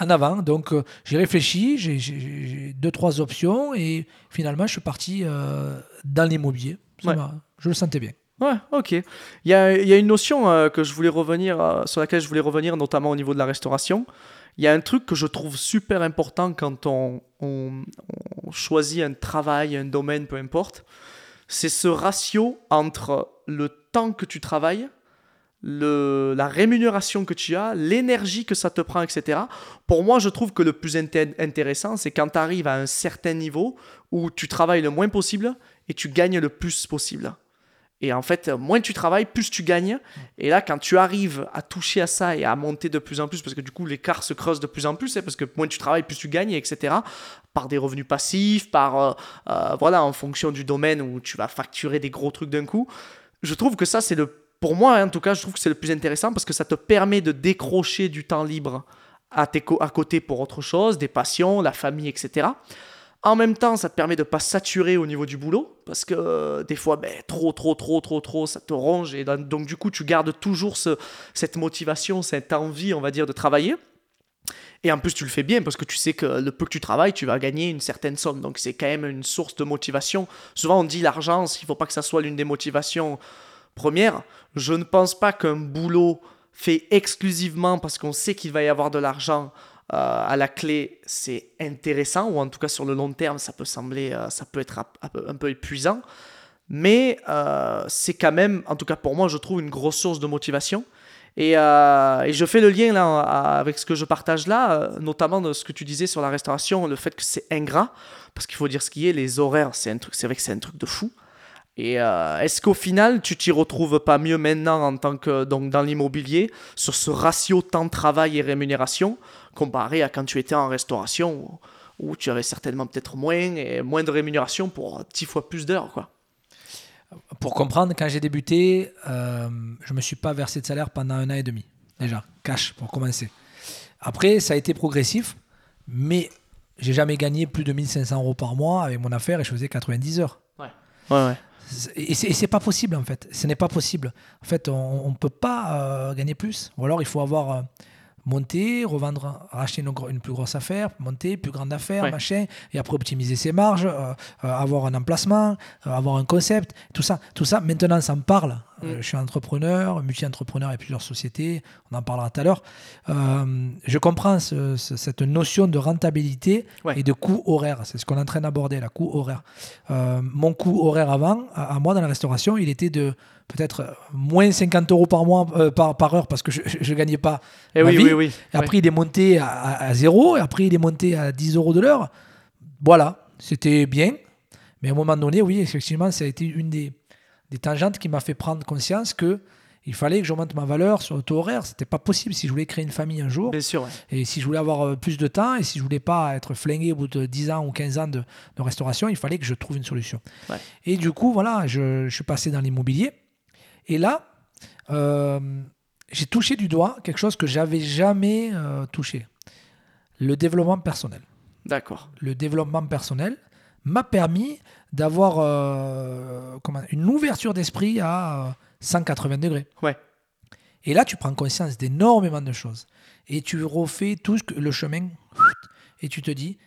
En avant. Donc, euh, j'ai réfléchi, j'ai, j'ai, j'ai deux, trois options. Et finalement, je suis parti euh, dans l'immobilier. Ouais. Je le sentais bien. Ouais, ok. Il y a, il y a une notion euh, que je voulais revenir, euh, sur laquelle je voulais revenir, notamment au niveau de la restauration. Il y a un truc que je trouve super important quand on, on, on choisit un travail, un domaine, peu importe. C'est ce ratio entre le temps que tu travailles, le, la rémunération que tu as, l'énergie que ça te prend, et cetera. Pour moi, je trouve que le plus inté- intéressant, c'est quand tu arrives à un certain niveau où tu travailles le moins possible et tu gagnes le plus possible. Et en fait, moins tu travailles, plus tu gagnes. Et là, quand tu arrives à toucher à ça et à monter de plus en plus, parce que du coup, l'écart se creuse de plus en plus, hein, parce que moins tu travailles, plus tu gagnes, et cetera. Par des revenus passifs, par, euh, euh, voilà, en fonction du domaine où tu vas facturer des gros trucs d'un coup. Je trouve que ça, c'est le, pour moi, hein, en tout cas, je trouve que c'est le plus intéressant parce que ça te permet de décrocher du temps libre à, tes co- à côté pour autre chose, des passions, la famille, et cetera. En même temps, ça te permet de ne pas saturer au niveau du boulot parce que euh, des fois, ben, trop, trop, trop, trop, trop, ça te ronge. Et donc, du coup, tu gardes toujours ce, cette motivation, cette envie, on va dire, de travailler. Et en plus, tu le fais bien parce que tu sais que le peu que tu travailles, tu vas gagner une certaine somme. Donc, c'est quand même une source de motivation. Souvent, on dit l'argent, il ne faut pas que ça soit l'une des motivations Première, je ne pense pas qu'un boulot fait exclusivement parce qu'on sait qu'il va y avoir de l'argent euh, à la clé, c'est intéressant, ou en tout cas sur le long terme, ça peut sembler, euh, ça peut être un peu épuisant. Mais euh, c'est quand même, en tout cas pour moi, je trouve une grosse source de motivation. Et, euh, et je fais le lien là, avec ce que je partage là, notamment de ce que tu disais sur la restauration, le fait que c'est ingrat, parce qu'il faut dire ce qui est, les horaires, c'est, un truc, c'est vrai que c'est un truc de fou. Et euh, est-ce qu'au final, tu t'y retrouves pas mieux maintenant en tant que, donc, dans l'immobilier, sur ce ratio temps de travail et rémunération, comparé à quand tu étais en restauration, où, où tu avais certainement peut-être moins, et moins de rémunération pour dix fois plus d'heures, quoi. Pour comprendre, quand j'ai débuté, euh, je ne me suis pas versé de salaire pendant un an et demi, déjà, cash, pour commencer. Après, ça a été progressif, mais je n'ai jamais gagné plus de mille cinq cents euros par mois avec mon affaire et je faisais quatre-vingt-dix heures. Ouais, ouais, ouais. Et ce n'est pas possible, en fait. Ce n'est pas possible. En fait, on ne peut pas euh, gagner plus. Ou alors, il faut avoir euh, monté, revendre, racheter une, une plus grosse affaire, monter, plus grande affaire, ouais. machin, et après optimiser ses marges, euh, euh, avoir un emplacement, euh, avoir un concept, tout ça. Tout ça, maintenant, ça me parle. Mmh. Euh, je suis entrepreneur, multi-entrepreneur et plusieurs sociétés. On en parlera tout à l'heure. Euh, je comprends ce, ce, cette notion de rentabilité ouais. et de coût horaire. C'est ce qu'on est en train d'aborder, là, coût horaire. Euh, mon coût horaire avant, à, à moi, dans la restauration, il était de peut-être moins cinquante euros par, mois, euh, par, par heure parce que je ne gagnais pas et ma oui, vie. Oui, oui. Et après, ouais. il est monté à, à zéro. Et après, il est monté à dix euros de l'heure. Voilà, c'était bien. Mais à un moment donné, oui, effectivement, ça a été une des... des tangentes qui m'a fait prendre conscience qu'il fallait que j'augmente ma valeur sur le taux horaire. Ce n'était pas possible si je voulais créer une famille un jour. Bien sûr, ouais. Et si je voulais avoir plus de temps et si je ne voulais pas être flingué au bout de dix ans ou quinze ans de, de restauration, il fallait que je trouve une solution. Ouais. Et du coup, voilà, je, je suis passé dans l'immobilier. Et là, euh, j'ai touché du doigt quelque chose que je n'avais jamais euh, touché. Le développement personnel. D'accord. Le développement personnel m'a permis d'avoir euh, comment, une ouverture d'esprit à cent quatre-vingts degrés. Ouais. Et là, tu prends conscience d'énormément de choses. Et tu refais tout le chemin et tu te dis,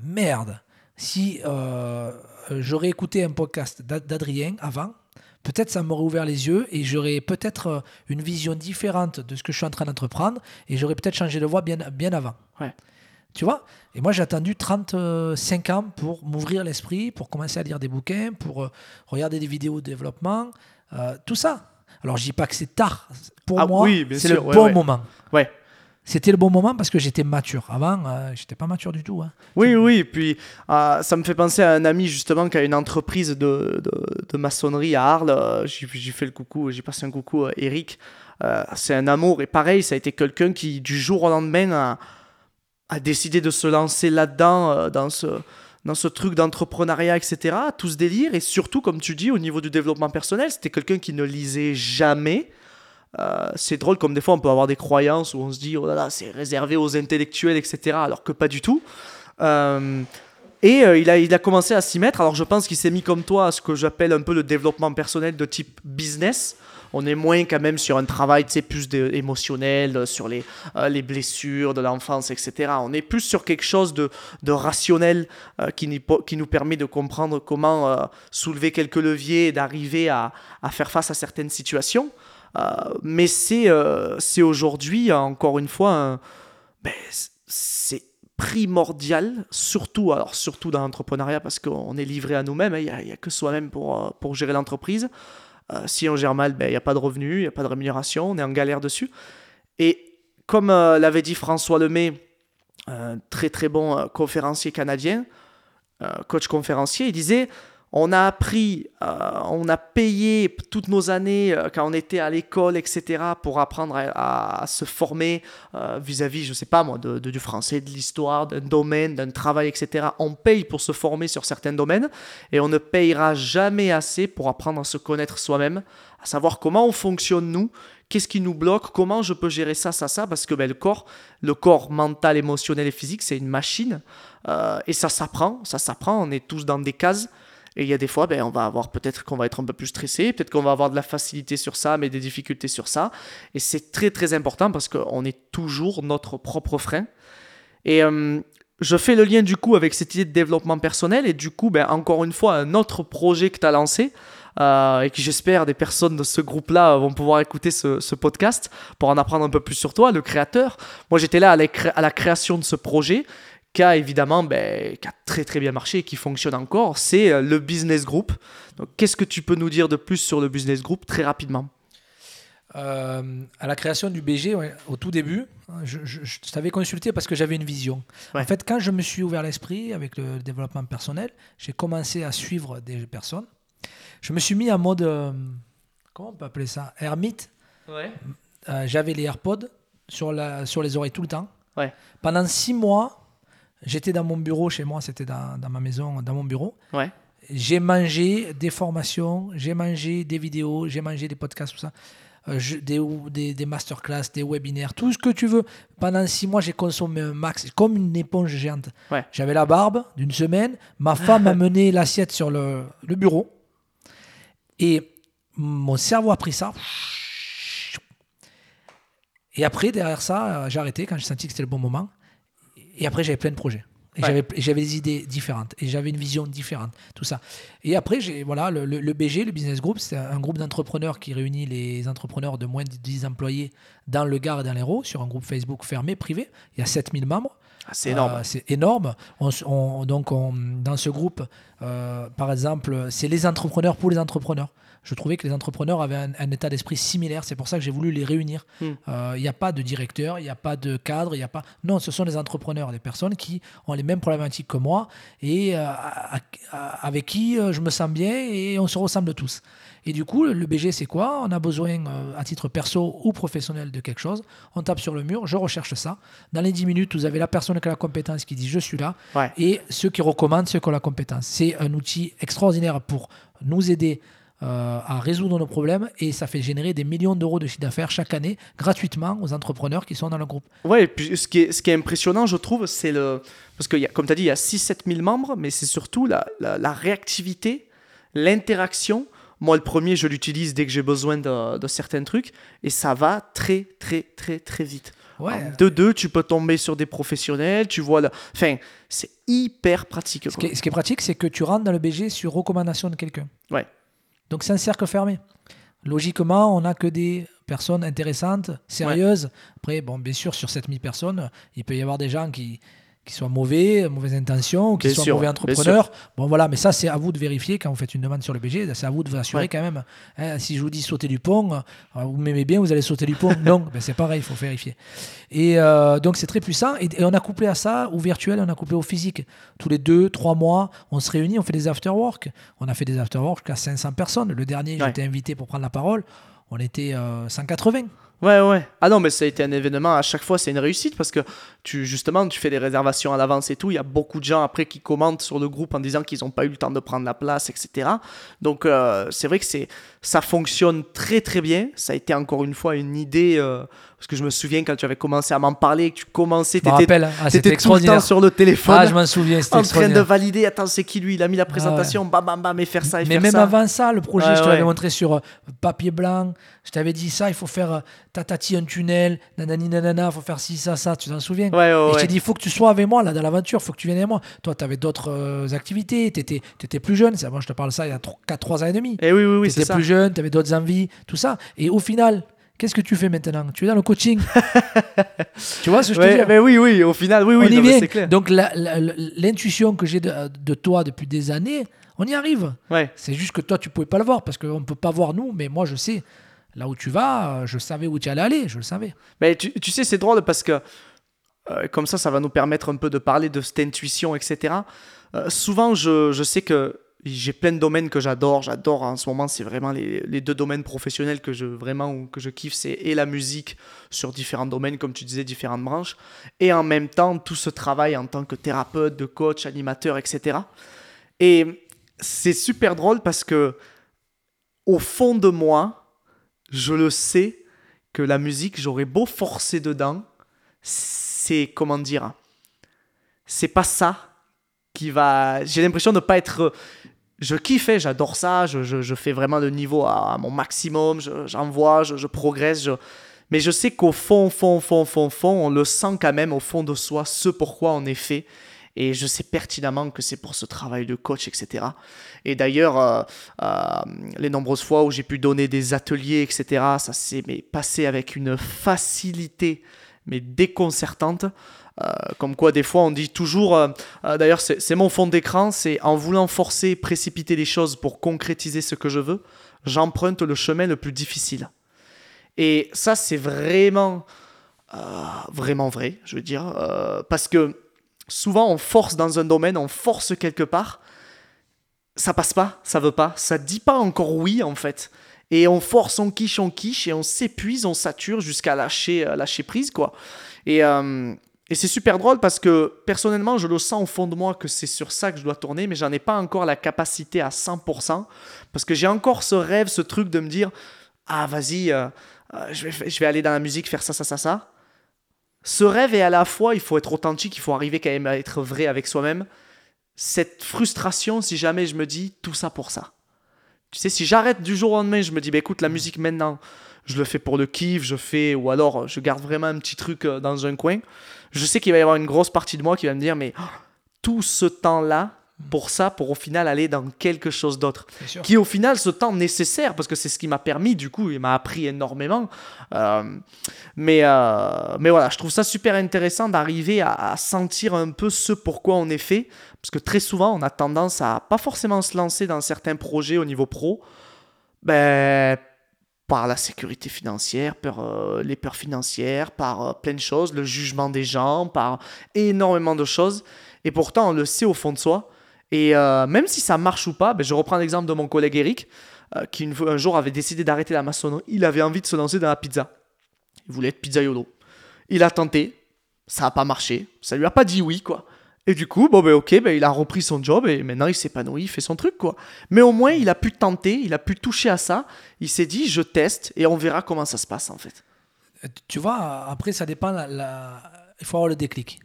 merde, si euh, j'aurais écouté un podcast d'Adrien avant, peut-être ça m'aurait ouvert les yeux et j'aurais peut-être une vision différente de ce que je suis en train d'entreprendre et j'aurais peut-être changé de voie bien, bien avant. Ouais. Tu vois ? Et moi, j'ai attendu trente-cinq ans pour m'ouvrir l'esprit, pour commencer à lire des bouquins, pour regarder des vidéos de développement, euh, tout ça. Alors, je ne dis pas que c'est tard. Pour ah, moi, oui, c'est sûr, le ouais, bon ouais. moment. Ouais. C'était le bon moment parce que j'étais mature. Avant, euh, je n'étais pas mature du tout. Hein. Oui, c'est... oui. Puis, euh, ça me fait penser à un ami, justement, qui a une entreprise de, de, de maçonnerie à Arles. J'ai, j'ai fait le coucou, j'ai passé un coucou à Eric. Euh, c'est un amour. Et pareil, ça a été quelqu'un qui, du jour au lendemain, a... a décidé de se lancer là-dedans, euh, dans, ce, dans ce truc d'entrepreneuriat, et cetera, tout ce délire. Et surtout, comme tu dis, au niveau du développement personnel, c'était quelqu'un qui ne lisait jamais. Euh, c'est drôle, comme des fois, on peut avoir des croyances où on se dit « Oh là là, c'est réservé aux intellectuels, et cetera » alors que pas du tout. Euh, et euh, il, a, il a commencé à s'y mettre. Alors, je pense qu'il s'est mis comme toi à ce que j'appelle un peu le développement personnel de type business. On est moins quand même sur un travail, tu sais, plus émotionnel, sur les, euh, les blessures de l'enfance, et cetera. On est plus sur quelque chose de, de rationnel euh, qui, qui nous permet de comprendre comment euh, soulever quelques leviers et d'arriver à, à faire face à certaines situations. Euh, mais c'est, euh, c'est aujourd'hui, encore une fois, un, ben, c'est primordial, surtout, alors, surtout dans l'entrepreneuriat parce qu'on est livré à nous-mêmes, il hein, n'y a, a que soi-même pour, pour gérer l'entreprise. Euh, si on gère mal, ben, il n'y a pas de revenus, il n'y a pas de rémunération, on est en galère dessus. Et comme euh, l'avait dit François Lemay, euh, très très bon euh, conférencier canadien, euh, coach conférencier, il disait on a appris, euh, on a payé toutes nos années euh, quand on était à l'école, et cetera, pour apprendre à, à, à se former euh, vis-à-vis, je ne sais pas moi, de, de, du français, de l'histoire, d'un domaine, d'un travail, et cetera. On paye pour se former sur certains domaines et on ne payera jamais assez pour apprendre à se connaître soi-même, à savoir comment on fonctionne nous, qu'est-ce qui nous bloque, comment je peux gérer ça, ça, ça, parce que ben, le corps, le corps mental, émotionnel et physique, c'est une machine euh, et ça s'apprend, ça s'apprend, on est tous dans des cases. Et il y a des fois, ben, on va avoir, peut-être qu'on va être un peu plus stressé, peut-être qu'on va avoir de la facilité sur ça, mais des difficultés sur ça. Et c'est très, très important parce qu'on est toujours notre propre frein. Et euh, je fais le lien du coup avec cette idée de développement personnel. Et du coup, ben, encore une fois, un autre projet que tu as lancé, euh, et que j'espère des personnes de ce groupe-là vont pouvoir écouter ce, ce podcast pour en apprendre un peu plus sur toi, le créateur. Moi, j'étais là à la, cré- à la création de ce projet qui a évidemment ben, qui a très très bien marché et qui fonctionne encore. C'est le Business Group. Donc, qu'est-ce que tu peux nous dire de plus sur le Business Group très rapidement ? Euh, à la création du B G, ouais, au tout début, je, je, je t'avais consulté parce que j'avais une vision. Ouais. En fait, quand je me suis ouvert l'esprit avec le développement personnel, j'ai commencé à suivre des personnes. Je me suis mis en mode, euh, comment on peut appeler ça, ermite. Ouais. Euh, j'avais les AirPods sur, la, sur les oreilles tout le temps. Ouais. Pendant six mois, j'étais dans mon bureau chez moi, c'était dans, dans ma maison, dans mon bureau. Ouais. J'ai mangé des formations, j'ai mangé des vidéos, j'ai mangé des podcasts, tout ça. Des, des, des masterclass, des webinaires, tout ce que tu veux. Pendant six mois, j'ai consommé un max, comme une éponge géante. Ouais. J'avais la barbe d'une semaine. Ma femme a mené l'assiette sur le, le bureau. Et mon cerveau a pris ça. Et après, derrière ça, j'ai arrêté quand j'ai senti que c'était le bon moment. Et après, j'avais plein de projets. Et ouais. j'avais, j'avais des idées différentes. Et j'avais une vision différente. Tout ça. Et après, j'ai, voilà, le, le, le B G, le Business Group, c'est un groupe d'entrepreneurs qui réunit les entrepreneurs de moins de dix employés dans le Gard et dans l'Hérault sur un groupe Facebook fermé, privé. Il y a sept mille membres. Ah, c'est énorme. Euh, c'est énorme. On, on, donc, on, dans ce groupe, euh, par exemple, c'est les entrepreneurs pour les entrepreneurs. Je trouvais que les entrepreneurs avaient un, un état d'esprit similaire. C'est pour ça que j'ai voulu les réunir. Il mmh. n'y euh, a pas de directeur, il n'y a pas de cadre, il n'y a pas... Non, ce sont des entrepreneurs, des personnes qui ont les mêmes problématiques que moi et euh, à, à, avec qui euh, je me sens bien et on se ressemble tous. Et du coup, le B G, c'est quoi ? On a besoin, euh, à titre perso ou professionnel, de quelque chose. On tape sur le mur, je recherche ça. Dans les dix minutes, vous avez la personne qui a la compétence qui dit « je suis là ouais. » et ceux qui recommandent ceux qui ont la compétence. C'est un outil extraordinaire pour nous aider Euh, à résoudre nos problèmes et ça fait générer des millions d'euros de chiffre d'affaires chaque année gratuitement aux entrepreneurs qui sont dans le groupe. Ouais, et puis ce qui est, ce qui est impressionnant, je trouve, c'est le. Parce que, y a, comme tu as dit, il y a six à sept mille membres, mais c'est surtout la, la, la réactivité, l'interaction. Moi, le premier, je l'utilise dès que j'ai besoin de, de certains trucs et ça va très, très, très, très vite. Ouais. Alors, de deux, tu peux tomber sur des professionnels, tu vois. Le... Enfin, c'est hyper pratique. Ce qui, est, ce qui est pratique, c'est que tu rentres dans le B G sur recommandation de quelqu'un. Ouais. Donc, c'est un cercle fermé. Logiquement, on n'a que des personnes intéressantes, sérieuses. Ouais. Après, bon, bien sûr, sur sept mille personnes, il peut y avoir des gens qui, qui soient mauvais, mauvaises intentions, qui bien soient sûr, mauvais entrepreneurs. Bon, voilà, mais ça, c'est à vous de vérifier quand vous faites une demande sur le B G. C'est à vous de vous assurer ouais. quand même. Hein, si je vous dis sauter du pont, vous m'aimez bien, vous allez sauter du pont. Non, ben, c'est pareil, il faut vérifier. Et euh, donc, c'est très puissant. Et, et on a couplé à ça, au virtuel, on a couplé au physique. Tous les deux, trois mois, on se réunit, on fait des after-work. On a fait des after-work jusqu'à cinq cents personnes. Le dernier, ouais. j'étais invité pour prendre la parole. On était euh, cent quatre-vingts. Ouais, ouais. Ah non, mais ça a été un événement. À chaque fois, c'est une réussite parce que tu, justement, tu fais des réservations à l'avance et tout. Il y a beaucoup de gens après qui commentent sur le groupe en disant qu'ils n'ont pas eu le temps de prendre la place, et cetera. Donc, euh, c'est vrai que c'est, ça fonctionne très, très bien. Ça a été encore une fois une idée. Euh, parce que je me souviens quand tu avais commencé à m'en parler, que tu commençais, tu étais ah, tout le temps sur le téléphone. Ah, je m'en souviens. En train de valider. Attends, c'est qui lui ? Il a mis la présentation. Ah ouais. Bam, bam, bam, et faire ça. Et mais faire même ça. Avant ça, le projet, ah, je te ouais. l'avais montré sur papier blanc. Je t'avais dit ça, il faut faire. Tatati, un tunnel, nanani, nanana, faut faire ci, ça, ça, tu t'en souviens ? Ouais, ouais, et je t'ai ouais. dit, il faut que tu sois avec moi là, dans l'aventure, il faut que tu viennes avec moi. Toi, tu avais d'autres euh, activités, tu étais plus jeune, moi bon, je te parle ça il y a trois ans et demi. Et oui, oui, oui, tu étais plus ça. Jeune, tu avais d'autres envies, tout ça. Et au final, qu'est-ce que tu fais maintenant ? Tu es dans le coaching. Tu vois ce que je ouais, te dis ? Mais oui, oui, au final, oui, oui, on y non, vient. C'est clair. Donc la, la, l'intuition que j'ai de, de toi depuis des années, on y arrive. Ouais. C'est juste que toi, tu ne pouvais pas le voir parce qu'on ne peut pas voir nous, mais moi, je sais. Là où tu vas, je savais où tu allais aller, je le savais. Mais tu, tu sais, c'est drôle parce que euh, comme ça, ça va nous permettre un peu de parler de cette intuition, et cetera. Euh, souvent, je, je sais que j'ai plein de domaines que j'adore. J'adore en ce moment, c'est vraiment les, les deux domaines professionnels que je, vraiment, que je kiffe. C'est et la musique sur différents domaines, comme tu disais, différentes branches. Et en même temps, tout ce travail en tant que thérapeute, de coach, animateur, et cetera. Et c'est super drôle parce que au fond de moi, je le sais que la musique, j'aurais beau forcer dedans, c'est, comment dire, c'est pas ça qui va... J'ai l'impression de pas être... Je kiffe, j'adore ça, je, je, je fais vraiment le niveau à, à mon maximum, je, j'envoie, je, je progresse, je... mais je sais qu'au fond, fond, fond, fond, fond, on le sent quand même au fond de soi, ce pourquoi on est fait. et je sais pertinemment que c'est pour ce travail de coach, et cetera. Et d'ailleurs, euh, euh, les nombreuses fois où j'ai pu donner des ateliers, et cetera, ça s'est mais, passé avec une facilité mais déconcertante. Euh, comme quoi, des fois, on dit toujours... Euh, euh, d'ailleurs, c'est, c'est mon fond d'écran, c'est en voulant forcer, précipiter les choses pour concrétiser ce que je veux, j'emprunte le chemin le plus difficile. Et ça, c'est vraiment... Euh, vraiment vrai, je veux dire. Euh, parce que souvent, on force dans un domaine, on force quelque part. Ça passe pas, ça veut pas. Ça dit pas encore oui, en fait. Et on force, on quiche, on quiche, et on s'épuise, on sature jusqu'à lâcher, lâcher prise, quoi. Et... Euh, Et c'est super drôle parce que personnellement, je le sens au fond de moi que c'est sur ça que je dois tourner, mais j'en ai pas encore la capacité à cent pour cent parce que j'ai encore ce rêve, ce truc de me dire « Ah, vas-y, euh, euh, je vais, je vais aller dans la musique, faire ça, ça, ça, ça. » Ce rêve est à la fois, il faut être authentique, il faut arriver quand même à être vrai avec soi-même. Cette frustration, si jamais je me dis « Tout ça pour ça. » Tu sais, si j'arrête du jour au lendemain, je me dis bah, « Écoute, la musique maintenant, je le fais pour le kiff, je fais, ou alors je garde vraiment un petit truc dans un coin. » Je sais qu'il va y avoir une grosse partie de moi qui va me dire, mais oh, tout ce temps-là, pour ça, pour au final aller dans quelque chose d'autre. Qui est au final ce temps nécessaire, parce que c'est ce qui m'a permis, du coup, il m'a appris énormément. Euh, mais, euh, mais voilà, je trouve ça super intéressant d'arriver à, à sentir un peu ce pourquoi on est fait. Parce que très souvent, on a tendance à pas forcément se lancer dans certains projets au niveau pro. Ben... par la sécurité financière, par euh, les peurs financières, par euh, plein de choses, le jugement des gens, par énormément de choses. Et pourtant, on le sait au fond de soi. Et euh, même si ça marche ou pas, ben, je reprends l'exemple de mon collègue Eric, euh, qui une, un jour avait décidé d'arrêter la maçonnerie. Il avait envie de se lancer dans la pizza. Il voulait être pizzaïolo. Il a tenté, ça n'a pas marché, ça lui a pas dit oui, quoi. Et du coup, bon ben ok, ben il a repris son job et maintenant il s'épanouit, il fait son truc, quoi. Mais au moins, il a pu tenter, il a pu toucher à ça. Il s'est dit, je teste et on verra comment ça se passe, en fait. Tu vois, après, ça dépend. La, la... Il faut avoir le déclic.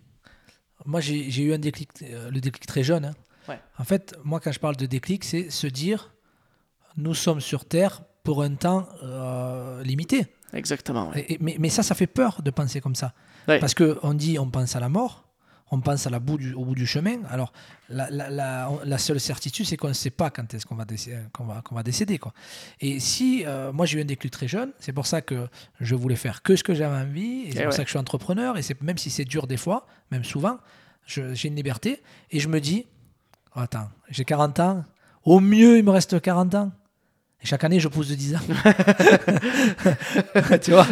Moi, j'ai, j'ai eu un déclic, euh, le déclic très jeune. Hein. Ouais. En fait, moi, quand je parle de déclic, c'est se dire, nous sommes sur Terre pour un temps euh, limité. Exactement. Ouais. Et, mais, mais ça, ça fait peur de penser comme ça. Ouais. Parce qu'on dit, on pense à la mort. On pense à la bout du, au bout du chemin. Alors, la, la, la, la seule certitude, c'est qu'on ne sait pas quand est-ce qu'on va décéder. Qu'on va, qu'on va décéder quoi. Et si, euh, moi, j'ai eu un déclic très jeune, c'est pour ça que je voulais faire que ce que j'avais envie, et c'est et pour ouais. ça que je suis entrepreneur, et c'est, même si c'est dur des fois, même souvent, je, j'ai une liberté, et je me dis, oh, attends, j'ai quarante ans, au mieux, il me reste quarante ans. Chaque année, je pousse de dix ans. Tu vois,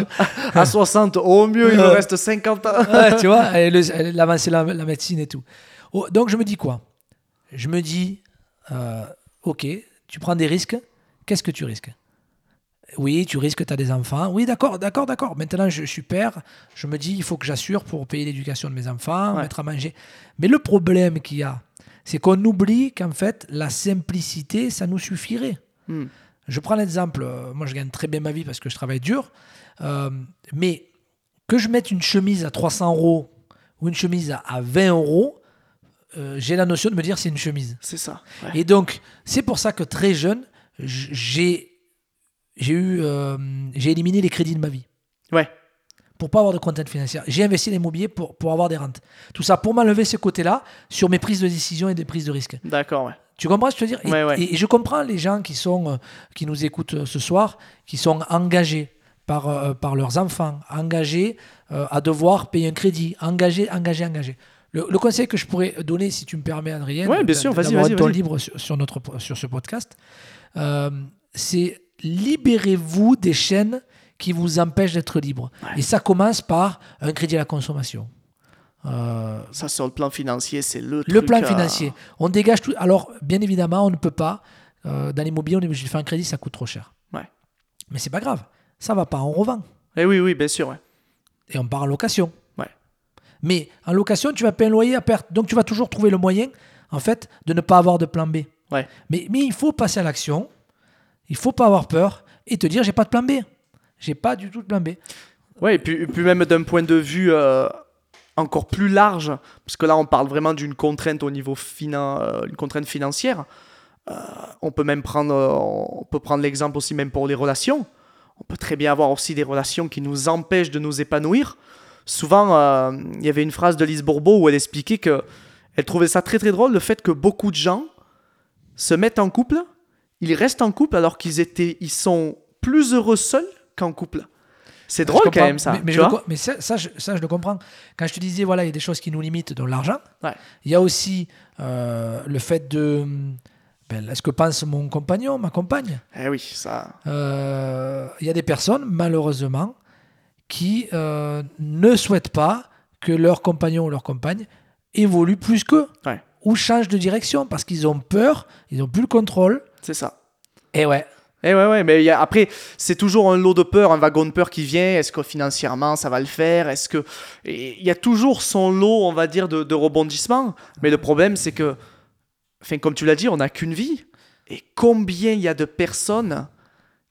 à soixante, au mieux, euh, il me reste cinquante ans. Ouais, tu vois, et le, l'avancée de la, la médecine et tout. Oh, donc, je me dis quoi ? Je me dis, euh, OK, tu prends des risques. Qu'est-ce que tu risques ? Oui, tu risques, tu as des enfants. Oui, d'accord, d'accord, d'accord. Maintenant, je, je suis père. Je me dis, il faut que j'assure pour payer l'éducation de mes enfants, ouais. mettre à manger. Mais le problème qu'il y a, c'est qu'on oublie qu'en fait, la simplicité, ça nous suffirait. Hmm. Je prends l'exemple, euh, moi je gagne très bien ma vie parce que je travaille dur, euh, mais que je mette une chemise à trois cents euros ou une chemise à, à vingt euros, euh, j'ai la notion de me dire c'est une chemise. C'est ça. Ouais. Et donc, c'est pour ça que très jeune, j'ai, j'ai, eu, euh, j'ai éliminé les crédits de ma vie. Ouais. Pour ne pas avoir de contraintes financières. J'ai investi dans l'immobilier pour, pour avoir des rentes. Tout ça pour m'enlever ce côté-là sur mes prises de décision et des prises de risque. D'accord, ouais. Tu comprends ce que je veux dire ? Ouais, et, ouais. Et, et je comprends les gens qui, sont, qui nous écoutent ce soir, qui sont engagés par, euh, par leurs enfants, engagés euh, à devoir payer un crédit, engagés, engagés, engagés. Le, le conseil que je pourrais donner, si tu me permets, Adrien, ouais, bien sûr, vas-y, vas-y, ton vas-y. Libre sur, sur, notre, sur ce podcast, euh, c'est libérez-vous des chaînes qui vous empêchent d'être libre. Ouais. Et ça commence par un crédit à la consommation. Euh, ça sur le plan financier c'est le, le truc le plan euh... financier on dégage tout. Alors bien évidemment on ne peut pas euh, dans l'immobilier on est obligé de faire un crédit, ça coûte trop cher, ouais. mais c'est pas grave, ça va pas, on revend, et oui oui bien sûr ouais. et on part en location, ouais. mais en location tu vas payer un loyer à perte, donc tu vas toujours trouver le moyen en fait de ne pas avoir de plan B, ouais. mais, mais il faut passer à l'action, il faut pas avoir peur et te dire j'ai pas de plan B, j'ai pas du tout de plan B, ouais. et puis, et puis même d'un point de vue euh... encore plus large, parce que là on parle vraiment d'une contrainte au niveau finan- euh, une contrainte financière. Euh, on peut même prendre, euh, on peut prendre l'exemple aussi même pour les relations. On peut très bien avoir aussi des relations qui nous empêchent de nous épanouir. Souvent, il euh, y avait une phrase de Lise Bourbeau où elle expliquait que Elle trouvait ça très très drôle, le fait que beaucoup de gens se mettent en couple, ils restent en couple alors qu'ils étaient, ils sont plus heureux seuls qu'en couple. C'est drôle quand même ça. Mais, mais, tu je vois le, mais ça, ça, je, ça, je le comprends. Quand je te disais, voilà, il y a des choses qui nous limitent, dont l'argent. Ouais. Il y a aussi euh, le fait de... Ben, est-ce que pense mon compagnon, ma compagne ? Eh oui, ça... Euh, il y a des personnes, malheureusement, qui euh, ne souhaitent pas que leur compagnon ou leur compagne évolue plus qu'eux. Ouais. Ou change de direction, parce qu'ils ont peur, ils n'ont plus le contrôle. C'est ça. Et ouais. Eh ouais, ouais, mais y a, après, c'est toujours un lot de peur, un wagon de peur qui vient. Est-ce que financièrement, ça va le faire ? Est-ce que... Il y a toujours son lot, on va dire, de, de rebondissements. Mais le problème, c'est que, enfin, comme tu l'as dit, on n'a qu'une vie. Et combien il y a de personnes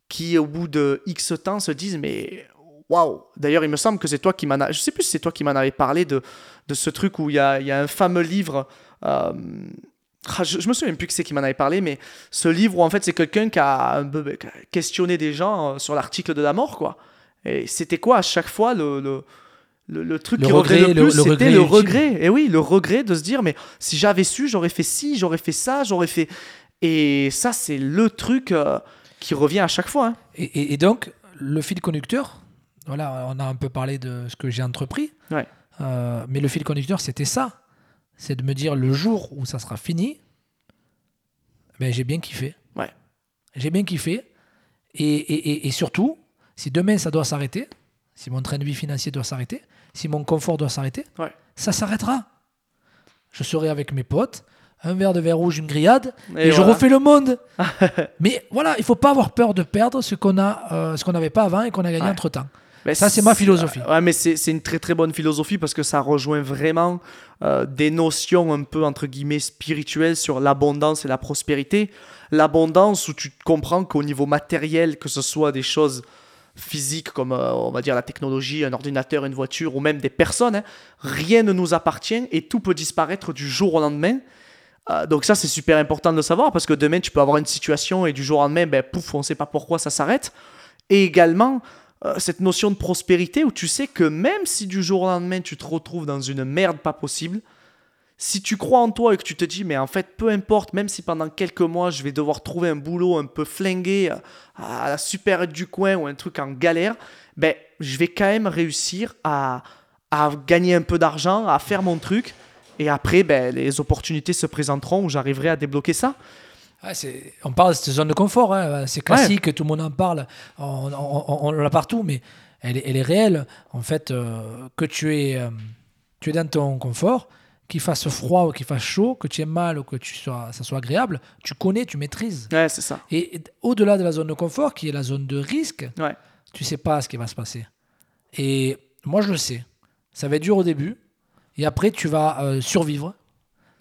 qui, au bout de X temps, se disent « Mais waouh !» D'ailleurs, il me semble que c'est toi qui m'en a... Je ne sais plus si c'est toi qui m'en avais parlé de, de ce truc où il y a, y a un fameux livre... Euh... Je, je me souviens plus que c'est qui m'en avait parlé, mais ce livre où en fait c'est quelqu'un qui a, un peu, qui a questionné des gens sur l'article de la mort, quoi. Et c'était quoi à chaque fois le, le, le, le truc le qui regret, revenait le plus, le, le c'était le regret. Et oui, le regret de se dire mais si j'avais su, j'aurais fait ci, j'aurais fait ça, j'aurais fait. Et ça, c'est le truc euh, qui revient à chaque fois. Hein. Et, et, et donc le fil conducteur, voilà, on a un peu parlé de ce que j'ai entrepris, ouais. euh, mais le fil conducteur, c'était ça. C'est de me dire le jour où ça sera fini, ben j'ai bien kiffé. Ouais. J'ai bien kiffé. Et, et, et surtout, si demain ça doit s'arrêter, si mon train de vie financier doit s'arrêter, si mon confort doit s'arrêter, ouais. ça s'arrêtera. Je serai avec mes potes, un verre de vin rouge, une grillade, et, et voilà. je refais le monde. Mais voilà, il ne faut pas avoir peur de perdre ce qu'on a, euh, ce qu'on n'avait pas avant et qu'on a gagné ouais. entre-temps. Ben ça, c'est ma philosophie. Ouais, mais c'est, c'est une très très bonne philosophie parce que ça rejoint vraiment euh, des notions un peu entre guillemets spirituelles sur l'abondance et la prospérité. L'abondance où tu comprends qu'au niveau matériel, que ce soit des choses physiques comme euh, on va dire la technologie, un ordinateur, une voiture ou même des personnes, hein, rien ne nous appartient et tout peut disparaître du jour au lendemain. Euh, donc ça, c'est super important de le savoir parce que demain, tu peux avoir une situation et du jour au lendemain, ben, pouf, on ne sait pas pourquoi ça s'arrête. Et également... cette notion de prospérité où tu sais que même si du jour au lendemain tu te retrouves dans une merde pas possible, si tu crois en toi et que tu te dis mais en fait peu importe, même si pendant quelques mois je vais devoir trouver un boulot un peu flingué à la supérette du coin ou un truc en galère, ben je vais quand même réussir à, à gagner un peu d'argent, à faire mon truc et après ben, les opportunités se présenteront où j'arriverai à débloquer ça. Ah, c'est, on parle de cette zone de confort, hein. C'est classique, ouais. Tout le monde en parle, on, on, on, on l'a partout, mais elle est, elle est réelle. En fait, euh, que tu es, euh, tu es dans ton confort, qu'il fasse froid ou qu'il fasse chaud, que tu aies mal ou que tu sois, ça soit agréable, tu connais, tu maîtrises. Ouais, c'est ça. Et, et au-delà de la zone de confort, qui est la zone de risque, ouais. tu ne sais pas ce qui va se passer. Et moi, je le sais. Ça va être dur au début, et après, tu vas euh, survivre.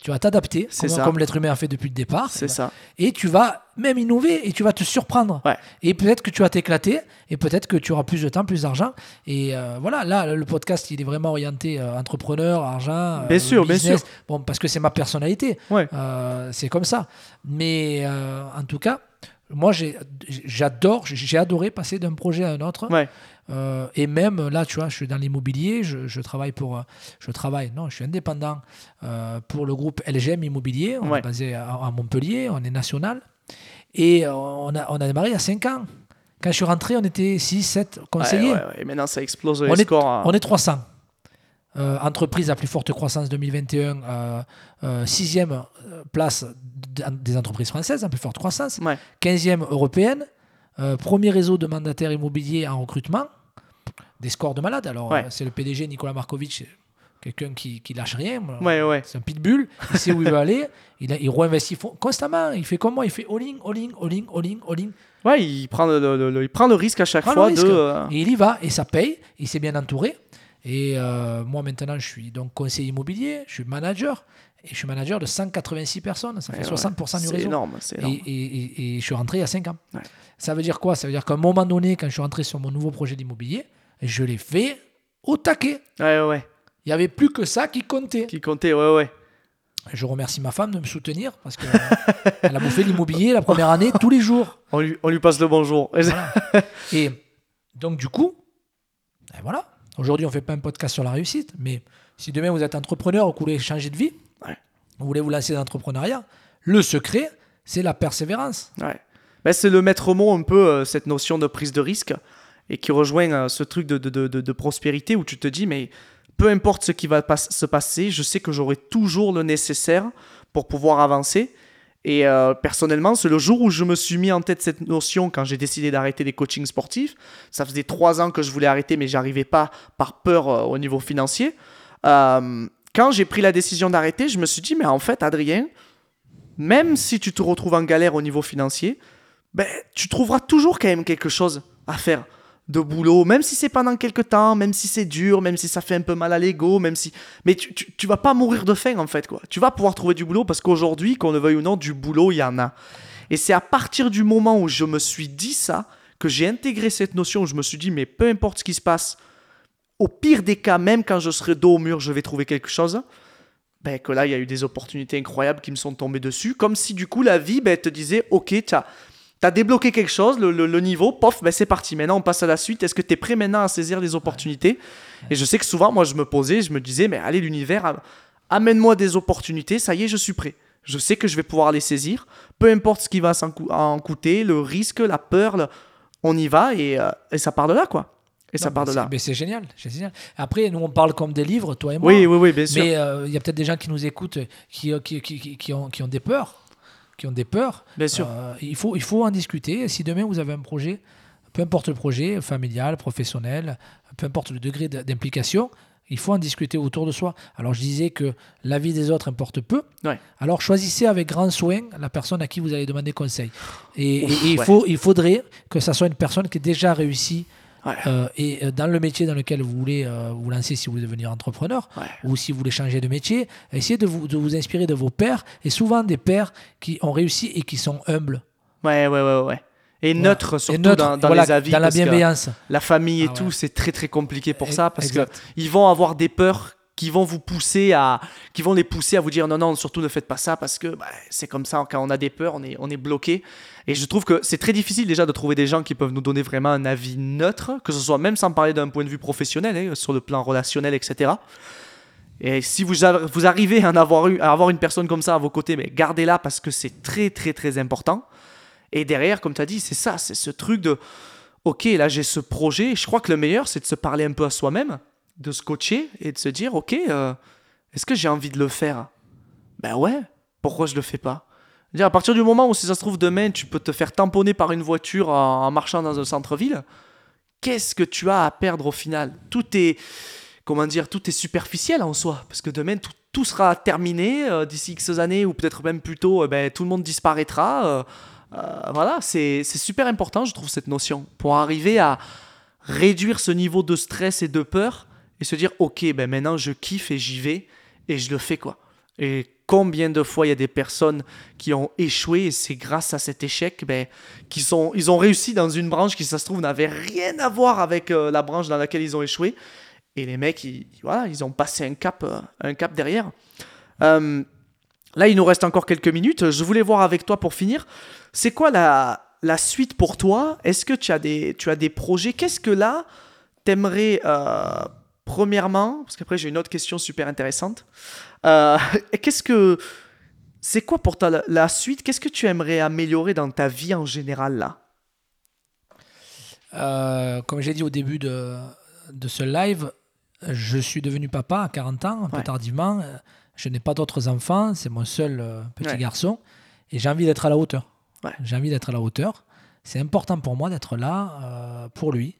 Tu vas t'adapter, comme, comme l'être humain a fait depuis le départ. C'est et, ça. Et tu vas même innover et tu vas te surprendre. Ouais. Et peut-être que tu vas t'éclater et peut-être que tu auras plus de temps, plus d'argent. Et euh, voilà, là, le podcast, il est vraiment orienté euh, entrepreneur, argent, bien euh, sûr, business. Bien sûr. Bon, parce que c'est ma personnalité. Ouais. Euh, c'est comme ça. Mais euh, en tout cas, moi, j'ai, j'adore, j'ai adoré passer d'un projet à un autre. Ouais. Euh, et même là, tu vois, je suis dans l'immobilier, je, je travaille pour, je travaille, non, je suis indépendant euh, pour le groupe L G M Immobilier. On ouais. est basé à, à Montpellier, on est national. Et on a, on a démarré il y a cinq ans. Quand je suis rentré, on était six, sept conseillers. Ouais, ouais, ouais. Et maintenant, ça explose les on scores. Est, hein. On est trois cents. Euh, entreprise à plus forte croissance deux mille vingt et un, euh, euh, sixième place des entreprises françaises, à plus forte croissance. Ouais. quinzième européenne, euh, premier réseau de mandataires immobiliers en recrutement. Des scores de malade. Alors, ouais. euh, c'est le P D G Nicolas Markovitch, quelqu'un qui, qui lâche rien. Ouais, ouais. C'est un pitbull. Il sait où il veut aller. Il, a, il réinvestit constamment. Il fait comme moi. Il fait all-in, all-in, all-in, all-in, all-in. Ouais, il prend le, le, le, il prend le risque à chaque il fois. De... Euh... Et il y va. Et ça paye. Il s'est bien entouré. Et euh, moi, maintenant, je suis donc conseiller immobilier. Je suis manager. Et je suis manager de cent quatre-vingt-six personnes. Ça fait et soixante pour cent ouais. du c'est réseau. Énorme, c'est énorme. Et, et, et, et je suis rentré il y a cinq ans. Ouais. Ça veut dire quoi ? Ça veut dire qu'à un moment donné, quand je suis rentré sur mon nouveau projet d'immobilier, je l'ai fait au taquet. Ouais, ouais. Il n'y avait plus que ça qui comptait. Qui comptait, ouais, ouais. Je remercie ma femme de me soutenir parce qu'elle a bouffé l'immobilier la première année tous les jours. On lui, on lui passe le bonjour. Voilà. Et donc, du coup, et voilà. Aujourd'hui, on ne fait pas un podcast sur la réussite, mais si demain vous êtes entrepreneur ou que vous voulez changer de vie, ouais. vous voulez vous lancer dans l'entrepreneuriat, le secret, c'est la persévérance. Ouais. Ben, c'est le maître mot un peu, euh, cette notion de prise de risque, et qui rejoint euh, ce truc de, de, de, de prospérité où tu te dis, mais peu importe ce qui va pas, se passer, je sais que j'aurai toujours le nécessaire pour pouvoir avancer. Et euh, personnellement, c'est le jour où je me suis mis en tête cette notion, quand j'ai décidé d'arrêter les coachings sportifs. Ça faisait trois ans que je voulais arrêter, mais je n'arrivais pas par peur euh, au niveau financier. Euh, quand j'ai pris la décision d'arrêter, je me suis dit, mais en fait, Adrien, même si tu te retrouves en galère au niveau financier, ben, tu trouveras toujours quand même quelque chose à faire de boulot, même si c'est pendant quelques temps, même si c'est dur, même si ça fait un peu mal à l'ego, même si... Mais tu, tu, tu vas pas mourir de faim, en fait, quoi. Tu vas pouvoir trouver du boulot parce qu'aujourd'hui, qu'on le veuille ou non, du boulot, il y en a. Et c'est à partir du moment où je me suis dit ça, que j'ai intégré cette notion, où je me suis dit, mais peu importe ce qui se passe, au pire des cas, même quand je serai dos au mur, je vais trouver quelque chose. Ben, que là, il y a eu des opportunités incroyables qui me sont tombées dessus, comme si, du coup, la vie, ben, te disait, OK, t'as... T'as débloqué quelque chose, le, le, le niveau, pof, ben c'est parti. Maintenant, on passe à la suite. Est-ce que t'es prêt maintenant à saisir les opportunités ? Et je sais que souvent, moi, je me posais, je me disais, mais allez, l'univers, amène-moi des opportunités. Ça y est, je suis prêt. Je sais que je vais pouvoir les saisir. Peu importe ce qui va s'en co- en coûter, le risque, la peur, le... on y va et, euh, et ça part de là, quoi. Et non, ça part de là. Mais c'est génial, c'est génial. Après, nous, on parle comme des livres, toi et moi. Oui, oui, oui, bien sûr. Mais il euh, y a peut-être des gens qui nous écoutent qui, qui, qui, qui, qui, ont, qui ont des peurs. qui ont des peurs, Bien sûr. Euh, il, faut, il faut en discuter. Si demain vous avez un projet, peu importe le projet, familial, professionnel, peu importe le degré d'implication, il faut en discuter autour de soi. Alors je disais que l'avis des autres importe peu. Ouais. Alors choisissez avec grand soin la personne à qui vous allez demander conseil. Et, Ouf, et, et il, ouais. faut, il faudrait que ça soit une personne qui est déjà réussie. Ouais. Euh, et euh, dans le métier dans lequel vous voulez euh, vous lancer, si vous voulez devenir entrepreneur, ouais. ou si vous voulez changer de métier, essayez de vous, de vous inspirer de vos pairs, et souvent des pairs qui ont réussi et qui sont humbles. Ouais, ouais, ouais, ouais. Et voilà. neutre surtout et neutre, dans, dans voilà, les avis. Dans la bienveillance. La famille et ah, tout, ouais. c'est très, très compliqué pour et, ça parce qu'ils vont avoir des peurs qui vont vous pousser à, qui vont les pousser à vous dire non, non, surtout ne faites pas ça parce que bah, c'est comme ça, quand on a des peurs, on est, on est bloqué. Et je trouve que c'est très difficile déjà de trouver des gens qui peuvent nous donner vraiment un avis neutre, que ce soit même sans parler d'un point de vue professionnel, hein, sur le plan relationnel, et cetera. Et si vous, vous arrivez à, en avoir eu, à avoir une personne comme ça à vos côtés, mais gardez-la parce que c'est très, très, très important. Et derrière, comme tu as dit, c'est ça, c'est ce truc de « Ok, là, j'ai ce projet. » Je crois que le meilleur, c'est de se parler un peu à soi-même, de se coacher et de se dire, ok, euh, est-ce que j'ai envie de le faire ? Ben ouais, pourquoi je le fais pas ? C'est-à-dire, à partir du moment où, si ça se trouve, demain, tu peux te faire tamponner par une voiture en, en marchant dans un centre-ville, qu'est-ce que tu as à perdre au final ? Tout est, comment dire, tout est superficiel en soi, parce que demain, tout, tout sera terminé, euh, d'ici X années, ou peut-être même plus tôt, euh, ben, tout le monde disparaîtra. Euh, euh, voilà, c'est, c'est super important, je trouve, cette notion, pour arriver à réduire ce niveau de stress et de peur, et se dire, ok, ben maintenant je kiffe et j'y vais et je le fais, quoi. Et combien de fois il y a des personnes qui ont échoué et c'est grâce à cet échec ben, qu'ils sont, ils ont réussi dans une branche qui, ça se trouve, n'avait rien à voir avec euh, la branche dans laquelle ils ont échoué. Et les mecs, ils, voilà, ils ont passé un cap, euh, un cap derrière. Euh, là, il nous reste encore quelques minutes. Je voulais voir avec toi pour finir. C'est quoi la, la suite pour toi ? Est-ce que tu as des, tu as des projets ? Qu'est-ce que là, t'aimerais... Euh, Premièrement, parce qu'après j'ai une autre question super intéressante. Euh, qu'est-ce que, c'est quoi pour toi la, la suite ? Qu'est-ce que tu aimerais améliorer dans ta vie en général là ? euh, Comme j'ai dit au début de, de ce live, je suis devenu papa à quarante ans, un peu ouais. tardivement. Je n'ai pas d'autres enfants, c'est mon seul euh, petit ouais. garçon. Et j'ai envie d'être à la hauteur. Ouais. J'ai envie d'être à la hauteur. C'est important pour moi d'être là euh, pour lui.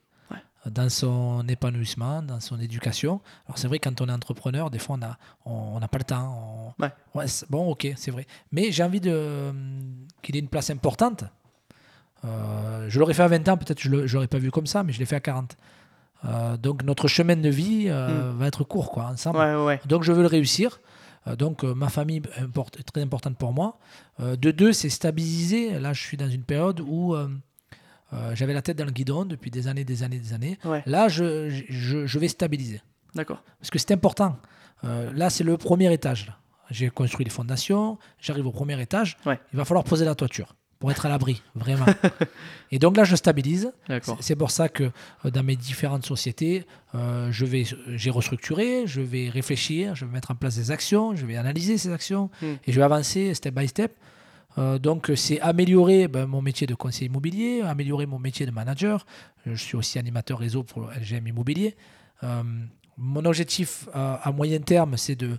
Dans son épanouissement, dans son éducation. Alors, c'est vrai, quand on est entrepreneur, des fois, on n'a on, on a pas le temps. On... Ouais. Ouais, bon, ok, c'est vrai. Mais j'ai envie de, euh, qu'il ait une place importante. Euh, je l'aurais fait à vingt ans, peut-être je ne l'aurais pas vu comme ça, mais je l'ai fait à quarante. Euh, donc, notre chemin de vie euh, mmh. va être court, quoi, ensemble. Ouais, ouais. Donc, je veux le réussir. Euh, donc, euh, ma famille import- est très importante pour moi. Euh, de deux, c'est stabiliser. Là, je suis dans une période où... Euh, Euh, j'avais la tête dans le guidon depuis des années, des années, des années. Ouais. Là, je, je, je vais stabiliser. D'accord. Parce que c'est important. Euh, là, c'est le premier étage. Là. J'ai construit les fondations, j'arrive au premier étage. Ouais. Il va falloir poser la toiture. pour être à l'abri, vraiment. Et donc là, je stabilise. D'accord. C'est pour ça que dans mes différentes sociétés, euh, je vais, j'ai restructuré, je vais réfléchir, je vais mettre en place des actions, je vais analyser ces actions mmh. et je vais avancer step by step. Euh, donc, c'est améliorer ben, mon métier de conseiller immobilier, améliorer mon métier de manager. Je suis aussi animateur réseau pour L G M Immobilier. Euh, mon objectif euh, à moyen terme, c'est de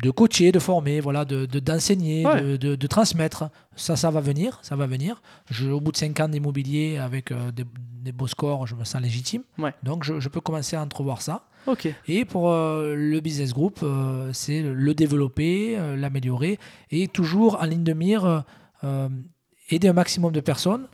de coacher, de former, voilà, de, de, d'enseigner, ouais. de, de, de transmettre. Ça, ça va venir, ça va venir. Je, au bout de cinq ans d'immobilier, avec euh, des, des beaux scores, je me sens légitime. Ouais. Donc, je, je peux commencer à entrevoir ça. Okay. Et pour euh, le business group, euh, c'est le développer, euh, l'améliorer, et toujours en ligne de mire, euh, aider un maximum de personnes.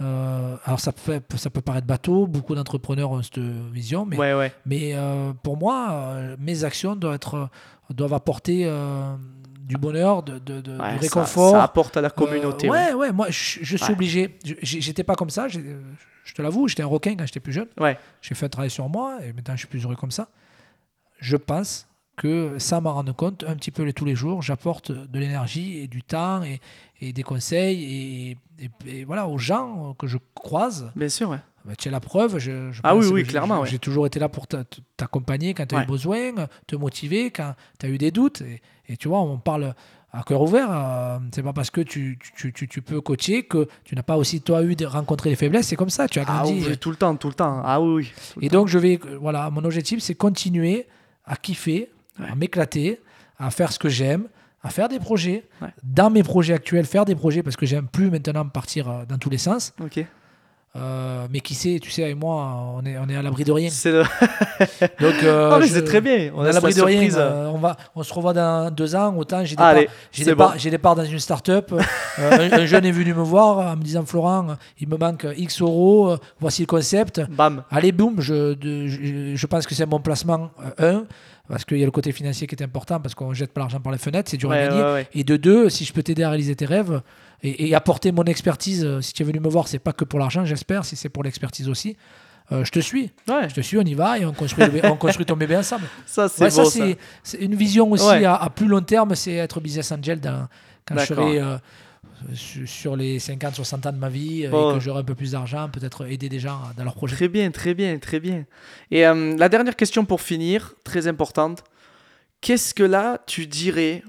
Euh, alors ça peut, ça peut paraître bateau, beaucoup d'entrepreneurs ont cette vision, mais, ouais, ouais. mais euh, pour moi, euh, mes actions doivent, être, doivent apporter euh, du bonheur, de, de, de, ouais, du réconfort. Ça, ça apporte à la communauté. Euh, ouais, ouais, ouais, moi je, je suis ouais. obligé. Je, j'étais pas comme ça, je, je te l'avoue, j'étais un requin quand j'étais plus jeune. Ouais. J'ai fait un travail sur moi et maintenant je suis plus heureux comme ça. Je pense que ça m'en rende compte un petit peu tous les jours. J'apporte de l'énergie et du temps et, et des conseils et. Et, et voilà, aux gens que je croise. Bien sûr, ouais. Bah, tu as la preuve. Je, je ah oui, oui, clairement. J'ai, j'ai toujours été là pour t'accompagner quand tu as ouais. eu besoin, te motiver quand tu as eu des doutes. Et, et tu vois, on parle à cœur ouvert. Euh, c'est pas parce que tu, tu, tu, tu peux coacher que tu n'as pas aussi, toi, eu de rencontrer des faiblesses. C'est comme ça, tu as grandi. Ah oui, tout le temps, tout le temps. Ah oui, oui. Tout le et temps. Donc, je vais, voilà, mon objectif, c'est continuer à kiffer, ouais. à m'éclater, à faire ce que j'aime, à faire des projets, ouais. dans mes projets actuels, faire des projets, parce que j'aime plus maintenant partir dans tous les sens. Okay. Euh, mais qui sait, tu sais, avec moi, on est, on est à l'abri de rien. C'est le... Donc, euh, non, mais je, c'est très bien. On est à l'abri de rien. Euh, on, va, on se revoit dans deux ans. Autant j'ai des, Allez, parts, j'ai des, bon. parts, j'ai des parts dans une start-up. euh, un, un jeune est venu me voir en me disant, Florent, il me manque X euros. Voici le concept. Bam. Allez, boum. Je, je, je pense que c'est un bon placement. Euh, un. Parce qu'il y a le côté financier qui est important, parce qu'on ne jette pas l'argent par les fenêtres, c'est dur ouais, à gagner. Ouais, ouais. Et de deux, si je peux t'aider à réaliser tes rêves et, et apporter mon expertise, si tu es venu me voir, ce n'est pas que pour l'argent, j'espère, si c'est pour l'expertise aussi, euh, je te suis. Ouais. Je te suis, on y va et on construit, on construit ton bébé ensemble. Ça, c'est ouais, beau, ça. ça. C'est, c'est une vision aussi ouais. à, à plus long terme, c'est être business angel dans, quand D'accord. je serai... Euh, sur les cinquante soixante ans de ma vie oh. et que j'aurai un peu plus d'argent, peut-être aider des gens dans leurs projets. Très bien, très bien, très bien. Et euh, la dernière question pour finir, très importante. Qu'est-ce que là, tu dirais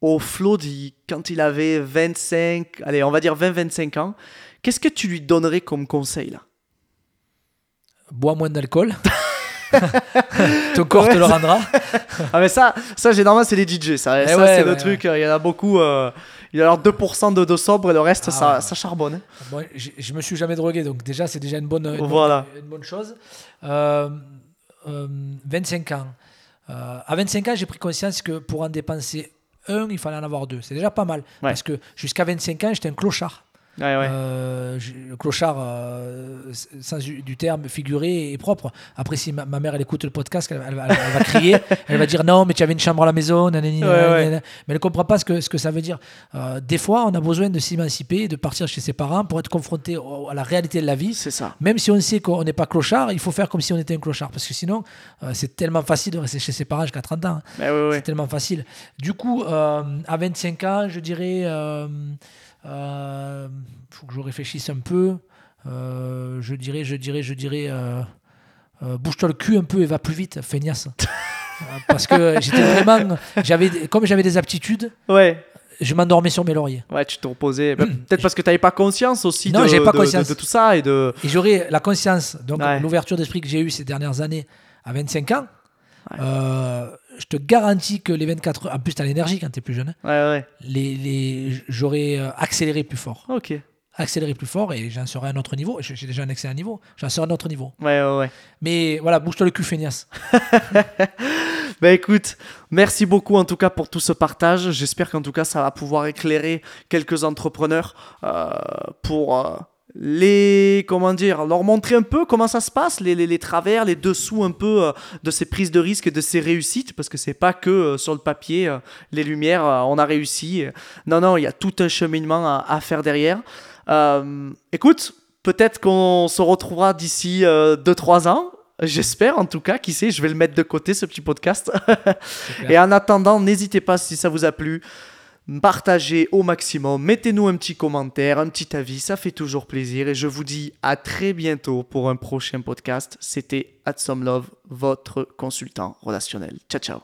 au Flo dit, quand il avait vingt-cinq, allez, on va dire vingt vingt-cinq ans, qu'est-ce que tu lui donnerais comme conseil là ? Bois moins d'alcool. Ton corps ouais, te le rendra. Ah mais ça, ça généralement c'est les D J, ça, ça ouais, c'est ouais, le ouais. truc, il y en a beaucoup... Euh... Il y a alors deux pour cent de, de sobre et le reste, ah, ça, ouais. ça charbonne. Hein. Bon, je, je me suis jamais drogué, donc déjà, c'est déjà une bonne, une voilà. bonne, une bonne chose. Euh, euh, vingt-cinq ans. Euh, à vingt-cinq ans, j'ai pris conscience que pour en dépenser un, il fallait en avoir deux. C'est déjà pas mal. Ouais. Parce que jusqu'à vingt-cinq ans, j'étais un clochard. Ouais, ouais. Euh, le clochard euh, sans du terme figuré et propre. Après, si ma, ma mère elle écoute le podcast, elle, elle, elle, elle va crier, elle va dire non mais tu avais une chambre à la maison, nanani, ouais, nanani, ouais. Nanani. Mais elle comprend pas ce que, ce que ça veut dire. Euh, des fois on a besoin de s'émanciper, de partir chez ses parents pour être confronté au, à la réalité de la vie. C'est ça. Même si on sait qu'on n'est pas clochard, il faut faire comme si on était un clochard, parce que sinon euh, c'est tellement facile de rester chez ses parents jusqu'à trente ans, hein. ouais, ouais, c'est ouais. tellement facile. Du coup euh, à vingt-cinq ans je dirais euh, il euh, faut que je réfléchisse un peu. Euh, je dirais, je dirais, je dirais, euh, euh, bouge-toi le cul un peu et va plus vite, feignasse. euh, parce que j'étais vraiment, j'avais, comme j'avais des aptitudes, ouais. je m'endormais sur mes lauriers. Ouais, tu te reposais. Mmh. Peut-être parce que tu n'avais pas conscience aussi non, de, j'avais pas de, conscience. De, de tout ça. Et, de... et j'aurais la conscience, donc ouais. l'ouverture d'esprit que j'ai eue ces dernières années à vingt-cinq ans. Ouais. Euh, je te garantis que les vingt-quatre heures, en plus t'as l'énergie quand t'es plus jeune, ouais, ouais. Les, les, j'aurais accéléré plus fort. Ok. Accéléré plus fort et j'en serais à un autre niveau. J'ai déjà un excellent niveau, j'en serais à un autre niveau. Ouais, ouais, ouais. Mais voilà, bouge-toi le cul, feignasse. Bah écoute, merci beaucoup en tout cas pour tout ce partage. J'espère qu'en tout cas ça va pouvoir éclairer quelques entrepreneurs euh, pour... Euh, les comment dire leur montrer un peu comment ça se passe, les, les, les travers, les dessous un peu euh, de ces prises de risque et de ces réussites, parce que c'est pas que euh, sur le papier euh, les lumières euh, on a réussi, non non il y a tout un cheminement à, à faire derrière. Euh, écoute, peut-être qu'on se retrouvera d'ici deux trois ans, j'espère en tout cas, qui sait, je vais le mettre de côté ce petit podcast. Et en attendant, n'hésitez pas si ça vous a plu Partagez au maximum, mettez-nous un petit commentaire, un petit avis, ça fait toujours plaisir. Et je vous dis à très bientôt pour un prochain podcast. C'était addsomeluv, votre consultant relationnel. Ciao, ciao.